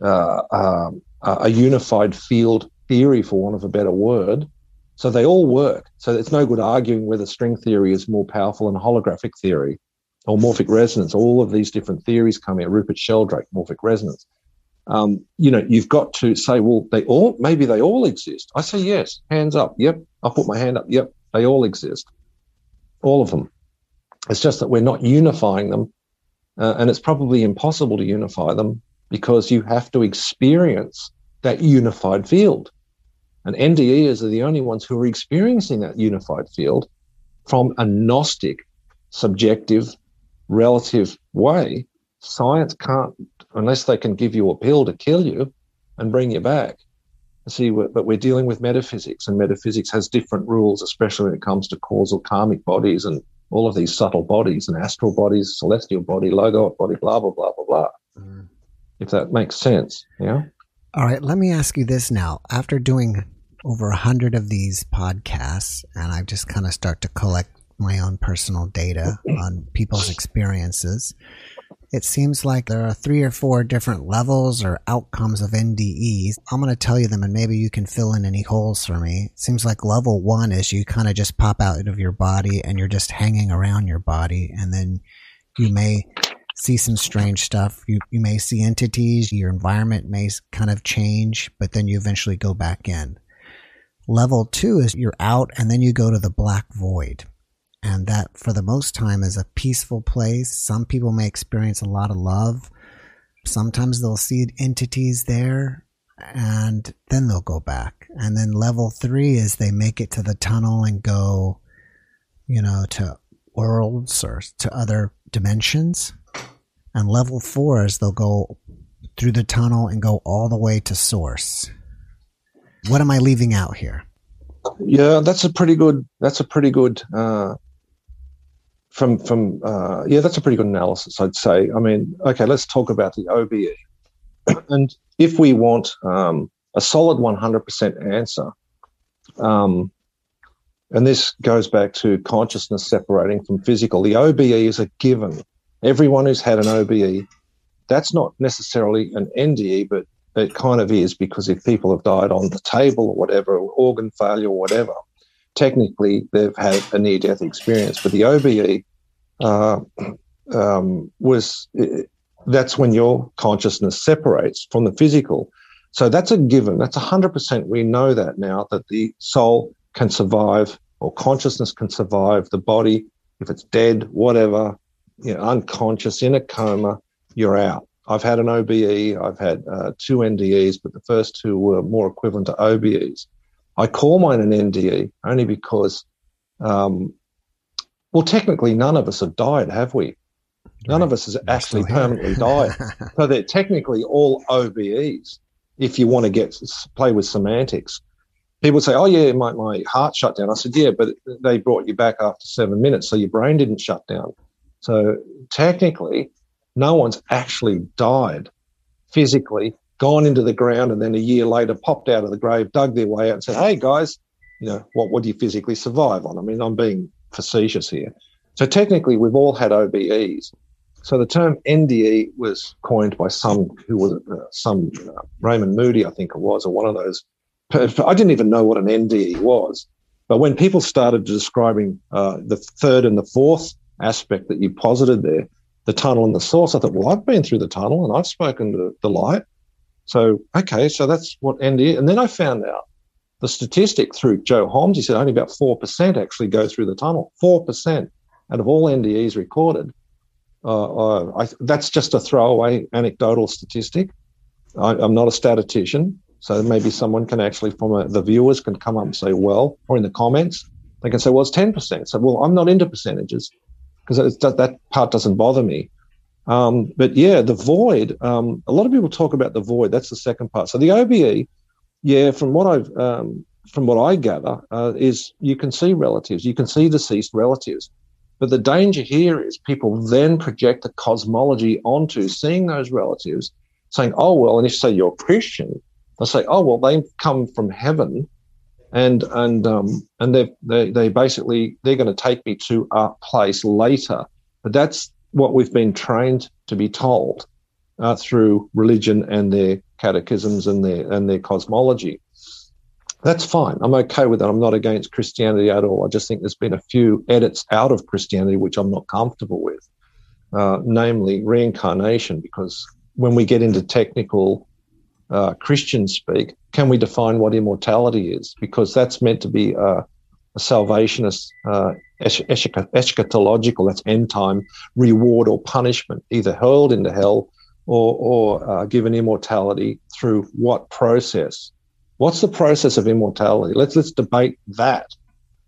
of a unified field theory, for want of a better word. So they all work. So it's no good arguing whether string theory is more powerful than holographic theory or morphic resonance. All of these different theories come here. Rupert Sheldrake, morphic resonance. You've got to say, well, maybe they all exist. I say yes, hands up. Yep, I'll put my hand up. Yep, they all exist, all of them. It's just that we're not unifying them, and it's probably impossible to unify them because you have to experience that unified field. And NDEs are the only ones who are experiencing that unified field from a Gnostic, subjective, relative way. Science can't, unless they can give you a pill to kill you and bring you back. See, but we're dealing with metaphysics, and metaphysics has different rules, especially when it comes to causal karmic bodies and all of these subtle bodies and astral bodies, celestial body, logoic body, blah, blah, blah, blah, blah. Mm. If that makes sense, yeah? All right, let me ask you this now. After doing over 100 of these podcasts, and I just kind of start to collect my own personal data on people's experiences, it seems like there are 3 or 4 different levels or outcomes of NDEs. I'm going to tell you them, and maybe you can fill in any holes for me. It seems like level 1 is you kind of just pop out of your body and you're just hanging around your body. And then you may see some strange stuff. You may see entities. Your environment may kind of change, but then you eventually go back in. Level 2 is you're out, and then you go to the black void. And that, for the most time, is a peaceful place. Some people may experience a lot of love. Sometimes they'll see entities there, and then they'll go back. And then level 3 is they make it to the tunnel and go, to worlds or to other dimensions. And level 4 is they'll go through the tunnel and go all the way to source. What am I leaving out here? Yeah, that's a pretty good that's a pretty good analysis, I'd say. I mean, okay, let's talk about the OBE. And if we want a solid 100% answer, and this goes back to consciousness separating from physical, the OBE is a given. Everyone who's had an OBE, that's not necessarily an NDE, but it kind of is, because if people have died on the table or whatever, or organ failure or whatever, technically they've had a near-death experience. But the OBE that's when your consciousness separates from the physical. So that's a given. That's 100%. We know that now, that the soul can survive, or consciousness can survive the body. If it's dead, whatever, unconscious, in a coma, you're out. I've had an OBE, I've had 2 NDEs, but the first 2 were more equivalent to OBEs. I call mine an NDE only because, technically none of us have died, have we? None of us has actually permanently died. So they're technically all OBEs, if you want to play with semantics. People say, oh, yeah, my heart shut down. I said, yeah, but they brought you back after 7 minutes, so your brain didn't shut down. So technically, no one's actually died physically, gone into the ground, and then a year later popped out of the grave, dug their way out and said, hey, guys, what would you physically survive on? I mean, I'm being facetious here. So technically, we've all had OBEs. So the term NDE was coined by some Raymond Moody, I think it was, or one of those. I didn't even know what an NDE was. But when people started describing the third and the fourth aspect that you posited there, the tunnel and the source, I thought, well, I've been through the tunnel and I've spoken to the light. So, okay, so that's what NDE. And then I found out the statistic through Joe Holmes. He said only about 4% actually go through the tunnel, 4% out of all NDEs recorded. That's just a throwaway anecdotal statistic. I'm not a statistician, so maybe someone can actually, the viewers can come up and say, well, or in the comments, they can say, well, it's 10%. So, well, I'm not into percentages because that part doesn't bother me. But yeah, the void, a lot of people talk about the void. That's the second part. So the OBE, yeah, from what I gather, is you can see relatives, you can see deceased relatives. But the danger here is people then project the cosmology onto seeing those relatives, saying, oh, well, and if, say, you're Christian, they'll say, oh, well, they come from heaven and they basically, they're going to take me to a place later. But that's what we've been trained to be told through religion and their catechisms and their cosmology. That's fine. I'm okay with that. I'm not against Christianity at all. I just think there's been a few edits out of Christianity which I'm not comfortable with, namely reincarnation, because when we get into technical Christian speak, can we define what immortality is? Because that's meant to be a salvationist, eschatological, that's end time, reward or punishment, either hurled into hell or given immortality through what process? What's the process of immortality? Let's debate that,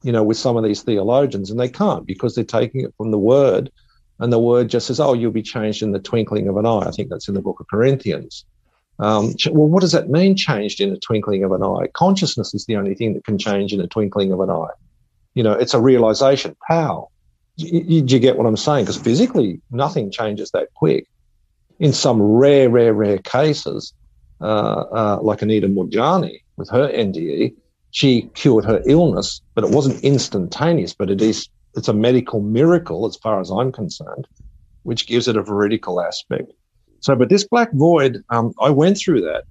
with some of these theologians, and they can't because they're taking it from the Word, and the Word just says, oh, you'll be changed in the twinkling of an eye. I think that's in the book of Corinthians. Well, what does that mean, changed in the twinkling of an eye? Consciousness is the only thing that can change in the twinkling of an eye. It's a realization. How? Do you get what I'm saying? Because physically, nothing changes that quick. In some rare cases, like Anita Morjani, with her NDE, she cured her illness, but it wasn't instantaneous, but it's a medical miracle as far as I'm concerned, which gives it a veridical aspect. So, but this black void, I went through that,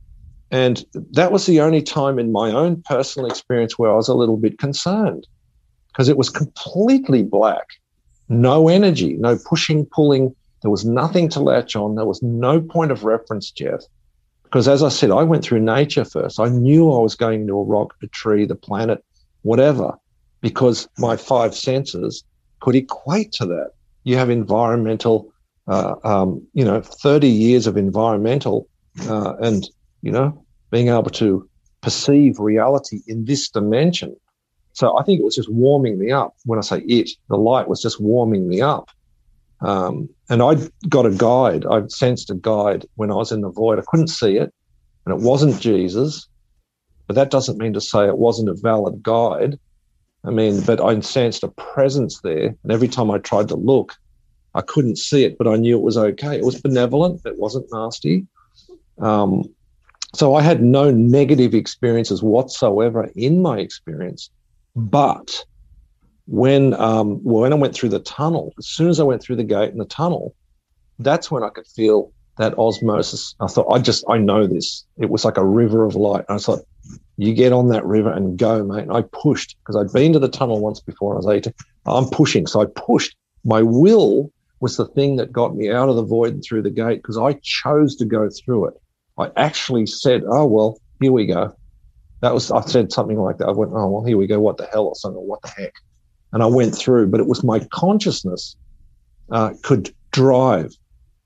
and that was the only time in my own personal experience where I was a little bit concerned, because it was completely black, no energy, no pushing, pulling, there was nothing to latch on, there was no point of reference, Jeff. Because as I said, I went through nature first. I knew I was going into a rock, a tree, the planet, whatever, because my five senses could equate to that. You have environmental, 30 years of environmental and being able to perceive reality in this dimension. So I think it was just warming me up. When I say it, the light was just warming me up. And I got a guide. I sensed a guide when I was in the void. I couldn't see it, and it wasn't Jesus, but that doesn't mean to say it wasn't a valid guide. But I sensed a presence there, and every time I tried to look, I couldn't see it, but I knew it was okay. It was benevolent. It wasn't nasty. So I had no negative experiences whatsoever in my experience, but when I went through the tunnel, as soon as I went through the gate in the tunnel, that's when I could feel that osmosis. I thought, I know this. It was like a river of light. And I thought, you get on that river and go, mate. And I pushed, because I'd been to the tunnel once before. I was 18. I'm pushing. So I pushed. My will was the thing that got me out of the void and through the gate, because I chose to go through it. I actually said, oh, well, here we go. I said something like that. I went, oh, well, here we go. What the hell? Or something. What the heck? And I went through, but it was my consciousness could drive.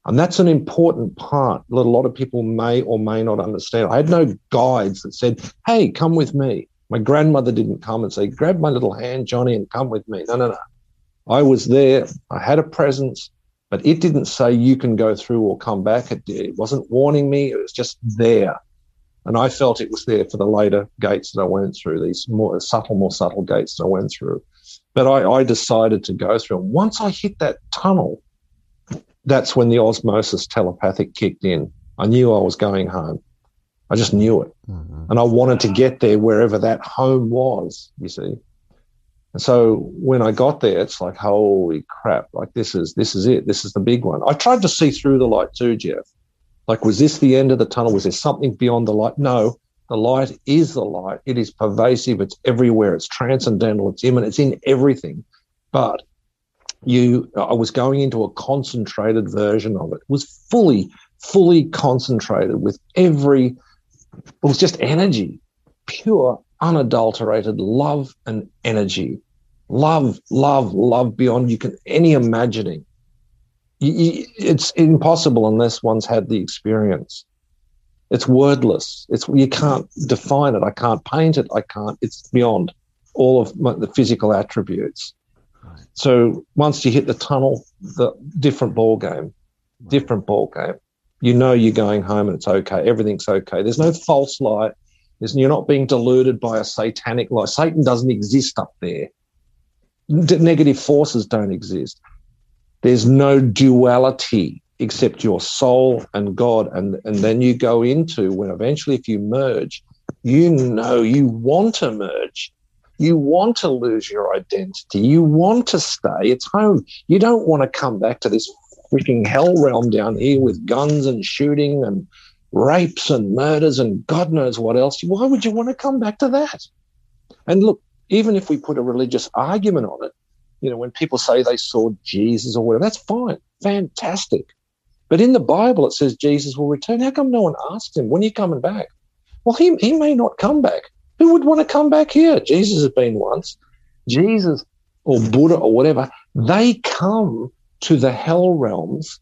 And that's an important part that a lot of people may or may not understand. I had no guides that said, hey, come with me. My grandmother didn't come and say, grab my little hand, Johnny, and come with me. No. I was there. I had a presence, but it didn't say you can go through or come back. It wasn't warning me. It was just there. And I felt it was there for the later gates that I went through, these more subtle gates that I went through. But I decided to go through. And once I hit that tunnel, that's when the osmosis telepathic kicked in. I knew I was going home. I just knew it. Mm-hmm. And I wanted to get there wherever that home was, you see. And so when I got there, it's like, holy crap, like this is it. This is the big one. I tried to see through the light too, Jeff. Like, was this the end of the tunnel? Was there something beyond the light? No, the light is the light. It is pervasive. It's everywhere. It's transcendental. It's immanent. It's in everything. But I was going into a concentrated version of it. It was fully concentrated with it was just energy, pure, unadulterated love and energy. Love beyond any imagining. It's impossible unless one's had the experience. It's wordless. You can't define it. I can't paint it. It's beyond all of the physical attributes. So once you hit the tunnel, the different ball game. You know you're going home and it's okay. Everything's okay. There's no false light. You're not being deluded by a satanic light. Satan doesn't exist up there. Negative forces don't exist. There's no duality except your soul and God. And then you go into when eventually if you merge, you know you want to merge. You want to lose your identity. You want to stay. It's home. You don't want to come back to this freaking hell realm down here with guns and shooting and rapes and murders and God knows what else. Why would you want to come back to that? And look, even if we put a religious argument on it, when people say they saw Jesus or whatever, that's fine. Fantastic. But in the Bible, it says Jesus will return. How come no one asked him, when are you coming back? Well, he may not come back. Who would want to come back here? Jesus has been once. Jesus or Buddha or whatever, they come to the hell realms.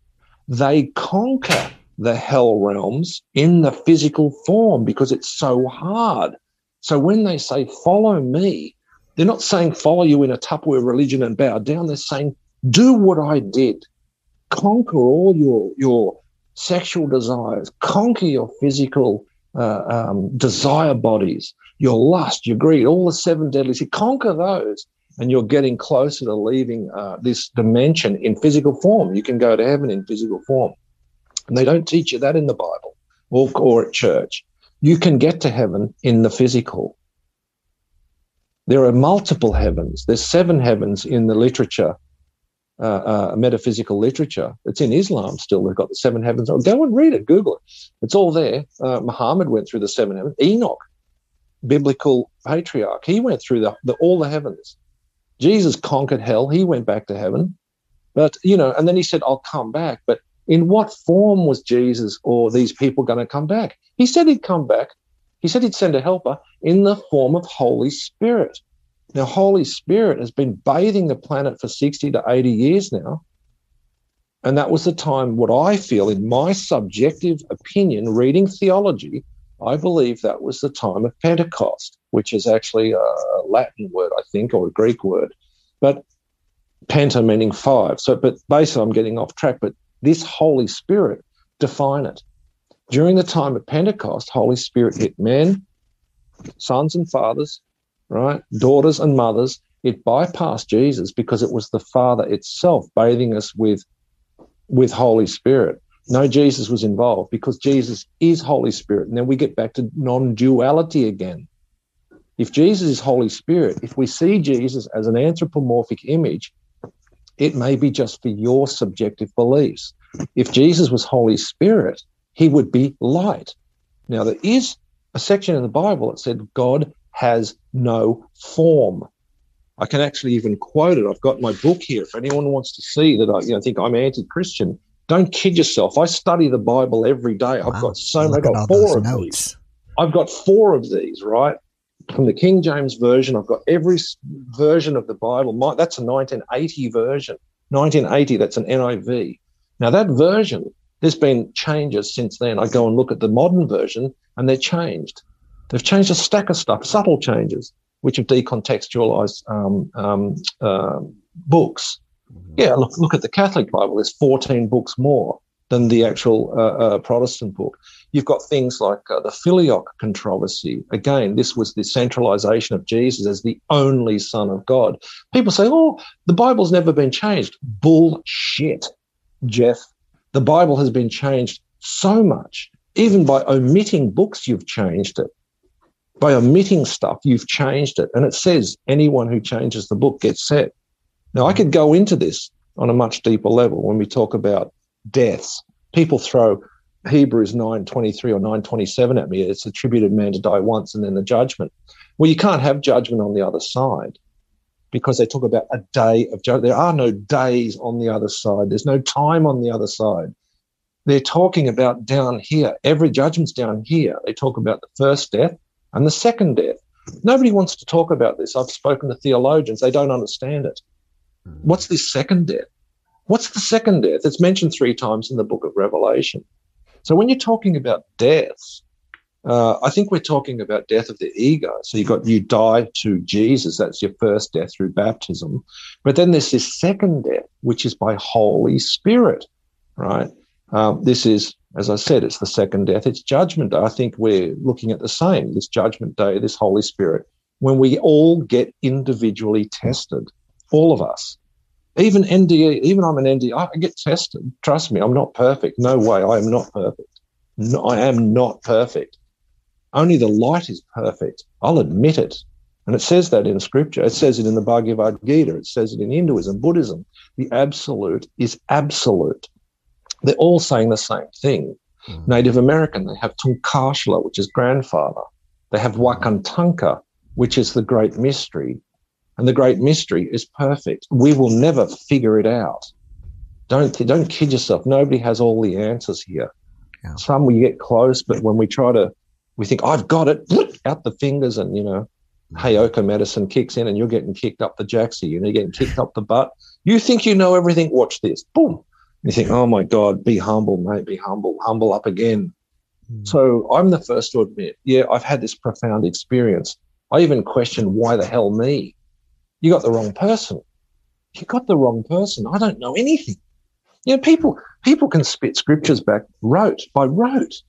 They conquer the hell realms in the physical form because it's so hard. So when they say, follow me, they're not saying follow you in a Tupperware religion and bow down. They're saying, do what I did. Conquer all your sexual desires. Conquer your physical desire bodies, your lust, your greed, all the seven deadlies. You conquer those and you're getting closer to leaving this dimension in physical form. You can go to heaven in physical form. And they don't teach you that in the Bible or at church. You can get to heaven in the physical. There are multiple heavens. There's seven heavens in the literature, metaphysical literature. It's in Islam still. They've got the seven heavens. Oh, go and read it. Google it. It's all there. Muhammad went through the seven heavens. Enoch, biblical patriarch, he went through all the heavens. Jesus conquered hell. He went back to heaven. But, and then he said, I'll come back. But in what form was Jesus or these people going to come back? He said he'd come back. He said he'd send a helper in the form of Holy Spirit. Now, Holy Spirit has been bathing the planet for 60 to 80 years now. And that was the time, what I feel, in my subjective opinion, reading theology, I believe that was the time of Pentecost, which is actually a Latin word, I think, or a Greek word. But penta meaning five. So, but basically I'm getting off track, but this Holy Spirit, define it. During the time of Pentecost, Holy Spirit hit men, sons and fathers, right, daughters and mothers. It bypassed Jesus because it was the Father itself bathing us with Holy Spirit. No, Jesus was involved because Jesus is Holy Spirit. And then we get back to non-duality again. If Jesus is Holy Spirit, if we see Jesus as an anthropomorphic image, it may be just for your subjective beliefs. If Jesus was Holy Spirit, he would be light. Now, there is a section in the Bible that said God has no form. I can actually even quote it. I've got my book here. If anyone wants to see that I think I'm anti-Christian, don't kid yourself. I study the Bible every day. Wow. I've got four of these. I've got four of these, right? From the King James Version, I've got every version of the Bible. That's a 1980 version. 1980, that's an NIV. Now, that version, there's been changes since then. I go and look at the modern version, and they're changed. They've changed a stack of stuff, subtle changes, which have decontextualized books. Yeah, look at the Catholic Bible. There's 14 books more than the actual Protestant book. You've got things like the Filioque controversy. Again, this was the centralization of Jesus as the only Son of God. People say, oh, the Bible's never been changed. Bullshit, Jeff. The Bible has been changed so much. Even by omitting books, you've changed it. By omitting stuff, you've changed it. And it says anyone who changes the book gets set. Now, I could go into this on a much deeper level when we talk about deaths. People throw Hebrews 9:23 or 9:27 at me. It's attributed man to die once and then the judgment. Well, you can't have judgment on the other side because they talk about a day of judgment. There are no days on the other side. There's no time on the other side. They're talking about down here. Every judgment's down here. They talk about the first death and the second death. Nobody wants to talk about this. I've spoken to theologians. They don't understand it. What's this second death? What's the second death? It's mentioned three times in the book of Revelation. So when you're talking about deaths, I think we're talking about death of the ego. So you die to Jesus. That's your first death through baptism. But then there's this second death, which is by Holy Spirit, right? This is, as I said, it's the second death. It's Judgment Day. I think we're looking at the same, this Judgment Day, this Holy Spirit, when we all get individually tested, all of us. Even NDE, even I'm an NDE, I get tested. Trust me, I'm not perfect. No way, I am not perfect. No, I am not perfect. Only the light is perfect. I'll admit it. And it says that in Scripture. It says it in the Bhagavad Gita. It says it in Hinduism, Buddhism. The absolute is absolute. They're all saying the same thing. Mm-hmm. Native American, they have Tunkashla, which is grandfather. They have Wakantanka, which is the great mystery. And the great mystery is perfect. We will never figure it out. Don't kid yourself. Nobody has all the answers here. Yeah. Some we get close, but when we think, I've got it, out the fingers and, Hayoka medicine kicks in and you're getting kicked up the jacksie, you're getting kicked up the butt. You think you know everything. Watch this. Boom. You think, oh, my God, be humble, mate, be humble, humble up again. Mm. So I'm the first to admit, yeah, I've had this profound experience. I even question, why the hell me? You got the wrong person. You got the wrong person. I don't know anything. People can spit scriptures back rote by rote.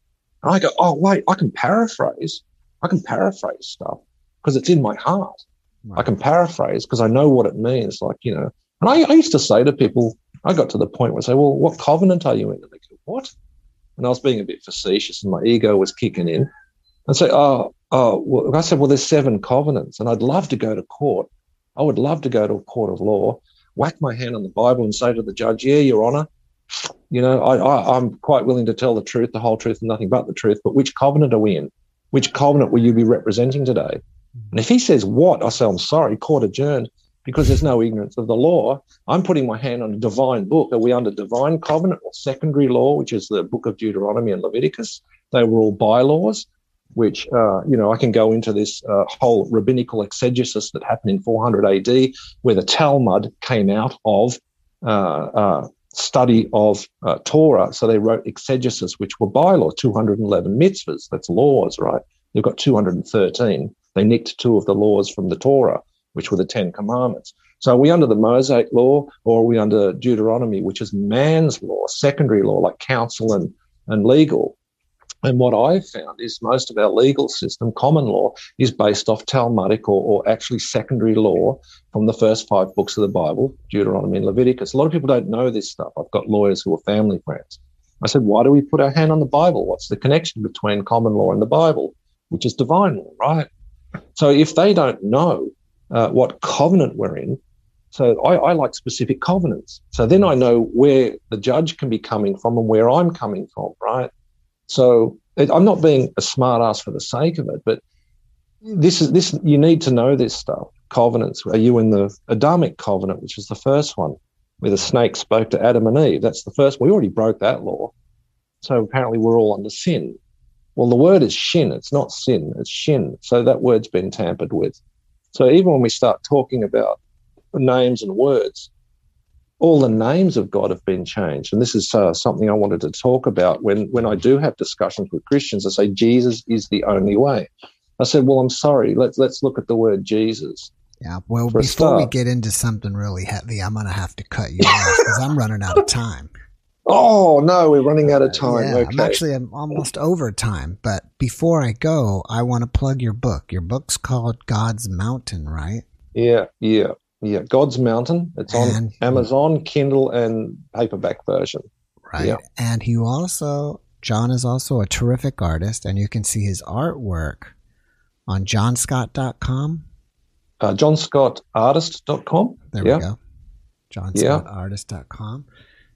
And I go, oh, wait, I can paraphrase stuff because it's in my heart. Right. I can paraphrase because I know what it means. And I used to say to people, I got to the point where I say, well, what covenant are you in? And they go, what? And I was being a bit facetious and my ego was kicking in. And say, I said, well, there's 7 covenants and I'd love to go to court. I would love to go to a court of law, whack my hand on the Bible and say to the judge, yeah, Your Honor, I'm quite willing to tell the truth, the whole truth and nothing but the truth, but which covenant are we in? Which covenant will you be representing today? And if he says what, I say, I'm sorry, court adjourned, because there's no ignorance of the law. I'm putting my hand on a divine book. Are we under divine covenant or secondary law, which is the book of Deuteronomy and Leviticus? They were all bylaws, which, I can go into this whole rabbinical exegesis that happened in 400 AD, where the Talmud came out of study of Torah. So they wrote exegesis, which were bylaws, 211 mitzvahs. That's laws, right? They've got 213. They nicked 2 of the laws from the Torah, which were the 10 commandments. So are we under the Mosaic law or are we under Deuteronomy, which is man's law, secondary law, like counsel and legal? And what I've found is most of our legal system, common law, is based off Talmudic or actually secondary law from the first 5 books of the Bible, Deuteronomy and Leviticus. A lot of people don't know this stuff. I've got lawyers who are family friends. I said, why do we put our hand on the Bible? What's the connection between common law and the Bible, which is divine law, right? So if they don't know what covenant we're in, so I like specific covenants. So then I know where the judge can be coming from and where I'm coming from, right? So I'm not being a smart ass for the sake of it, but this is you need to know this stuff. Covenants. Are you in the Adamic covenant, which is the first one, where the snake spoke to Adam and Eve? That's the first one. We already broke that law. So apparently we're all under sin. Well, the word is shin. It's not sin. It's shin. So that word's been tampered with. So even when we start talking about names and words, all the names of God have been changed. And this is something I wanted to talk about when I do have discussions with Christians. I say, Jesus is the only way. I said, well, I'm sorry. Let's look at the word Jesus. Yeah, well, before we get into something really heavy, I'm going to have to cut you off because I'm running out of time. Oh, no, we're running out of time. Yeah, okay. I'm almost over time. But before I go, I want to plug your book. Your book's called God's Mountain, right? Yeah, God's Mountain. It's on Amazon, Kindle, and paperback version. Right. Yeah. And John is also a terrific artist, and you can see his artwork on johnscott.com? johnscottartist.com. There we go. johnscottartist.com.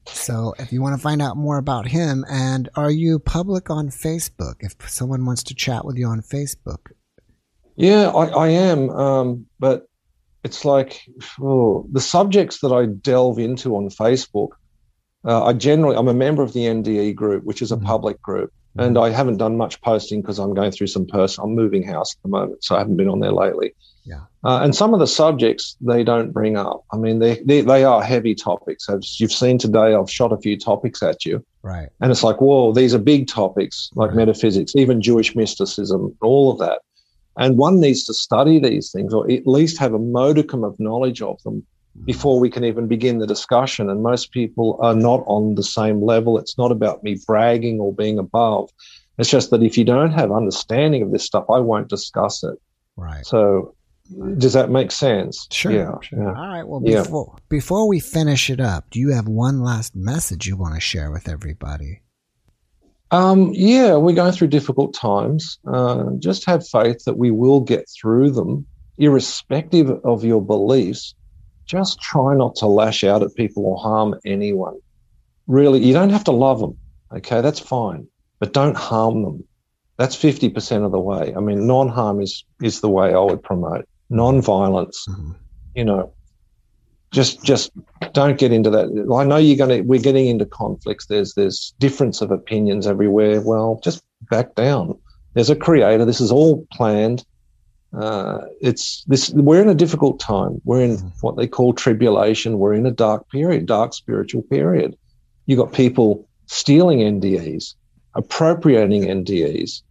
So if you want to find out more about him, and are you public on Facebook? If someone wants to chat with you on Facebook. Yeah, I am. But it's like the subjects that I delve into on Facebook, I'm a member of the NDE group, which is a public group. Mm-hmm. And I haven't done much posting because I'm going through I'm moving house at the moment, so I haven't been on there lately. Yeah. And some of the subjects they don't bring up. I mean, they are heavy topics. As you've seen today, I've shot a few topics at you. Right. And it's like, whoa, these are big topics, like metaphysics, even Jewish mysticism, all of that. And one needs to study these things, or at least have a modicum of knowledge of them, before we can even begin the discussion. And most people are not on the same level. It's not about me bragging or being above. It's just that if you don't have understanding of this stuff, I won't discuss it. Right. So does that make sense? Sure. Yeah, sure. Yeah. All right. Well, before we finish it up, do you have one last message you want to share with everybody? Yeah, we're going through difficult times. Just have faith that we will get through them, irrespective of your beliefs. Just try not to lash out at people or harm anyone. Really, you don't have to love them. Okay, that's fine. But don't harm them. That's 50% of the way. I mean, non-harm is the way I would promote. Non-violence. Mm-hmm. You know, just don't get into that. I know we're getting into conflicts. There's difference of opinions everywhere. Well, just back down. There's a creator. This is all planned. We're in a difficult time. We're in what they call tribulation. We're in a dark period, dark spiritual period. You got people stealing NDEs, appropriating NDEs.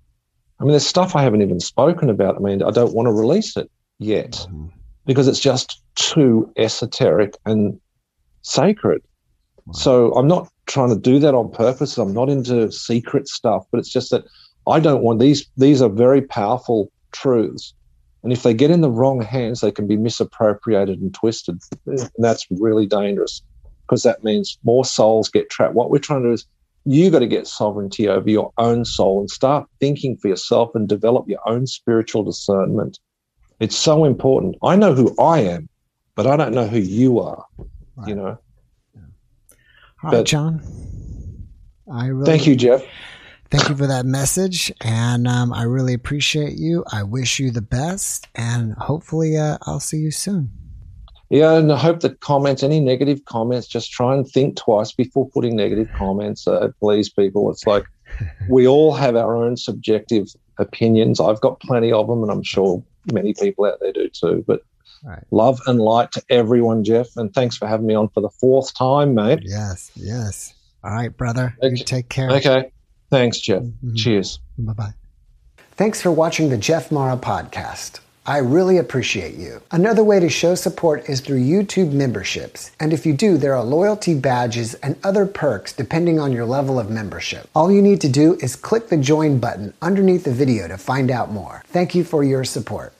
I mean, there's stuff I haven't even spoken about. I mean, I don't want to release it yet because it's just too esoteric and sacred. Wow. So I'm not trying to do that on purpose. I'm not into secret stuff, but it's just that I don't want these are very powerful truths. And if they get in the wrong hands, they can be misappropriated and twisted. And that's really dangerous because that means more souls get trapped. What we're trying to do is you got to get sovereignty over your own soul and start thinking for yourself and develop your own spiritual discernment. It's so important. I know who I am, but I don't know who you are, right. You know. Yeah. All right, John. Thank you, Jeff. Thank you for that message, and I really appreciate you. I wish you the best, and hopefully I'll see you soon. Yeah, and I hope that any negative comments, just try and think twice before putting negative comments. Please, people, it's like we all have our own subjective opinions. I've got plenty of them, and I'm sure many people out there do too, but right. Love and light to everyone, Jeff, and thanks for having me on for the 4th time, mate. Yes. All right, brother. Okay. You take care. Okay. Thanks, Jeff. Mm-hmm. Cheers. Bye-bye. Thanks for watching the Jeff Mara Podcast. I really appreciate you. Another way to show support is through YouTube memberships. And if you do, there are loyalty badges and other perks depending on your level of membership. All you need to do is click the join button underneath the video to find out more. Thank you for your support.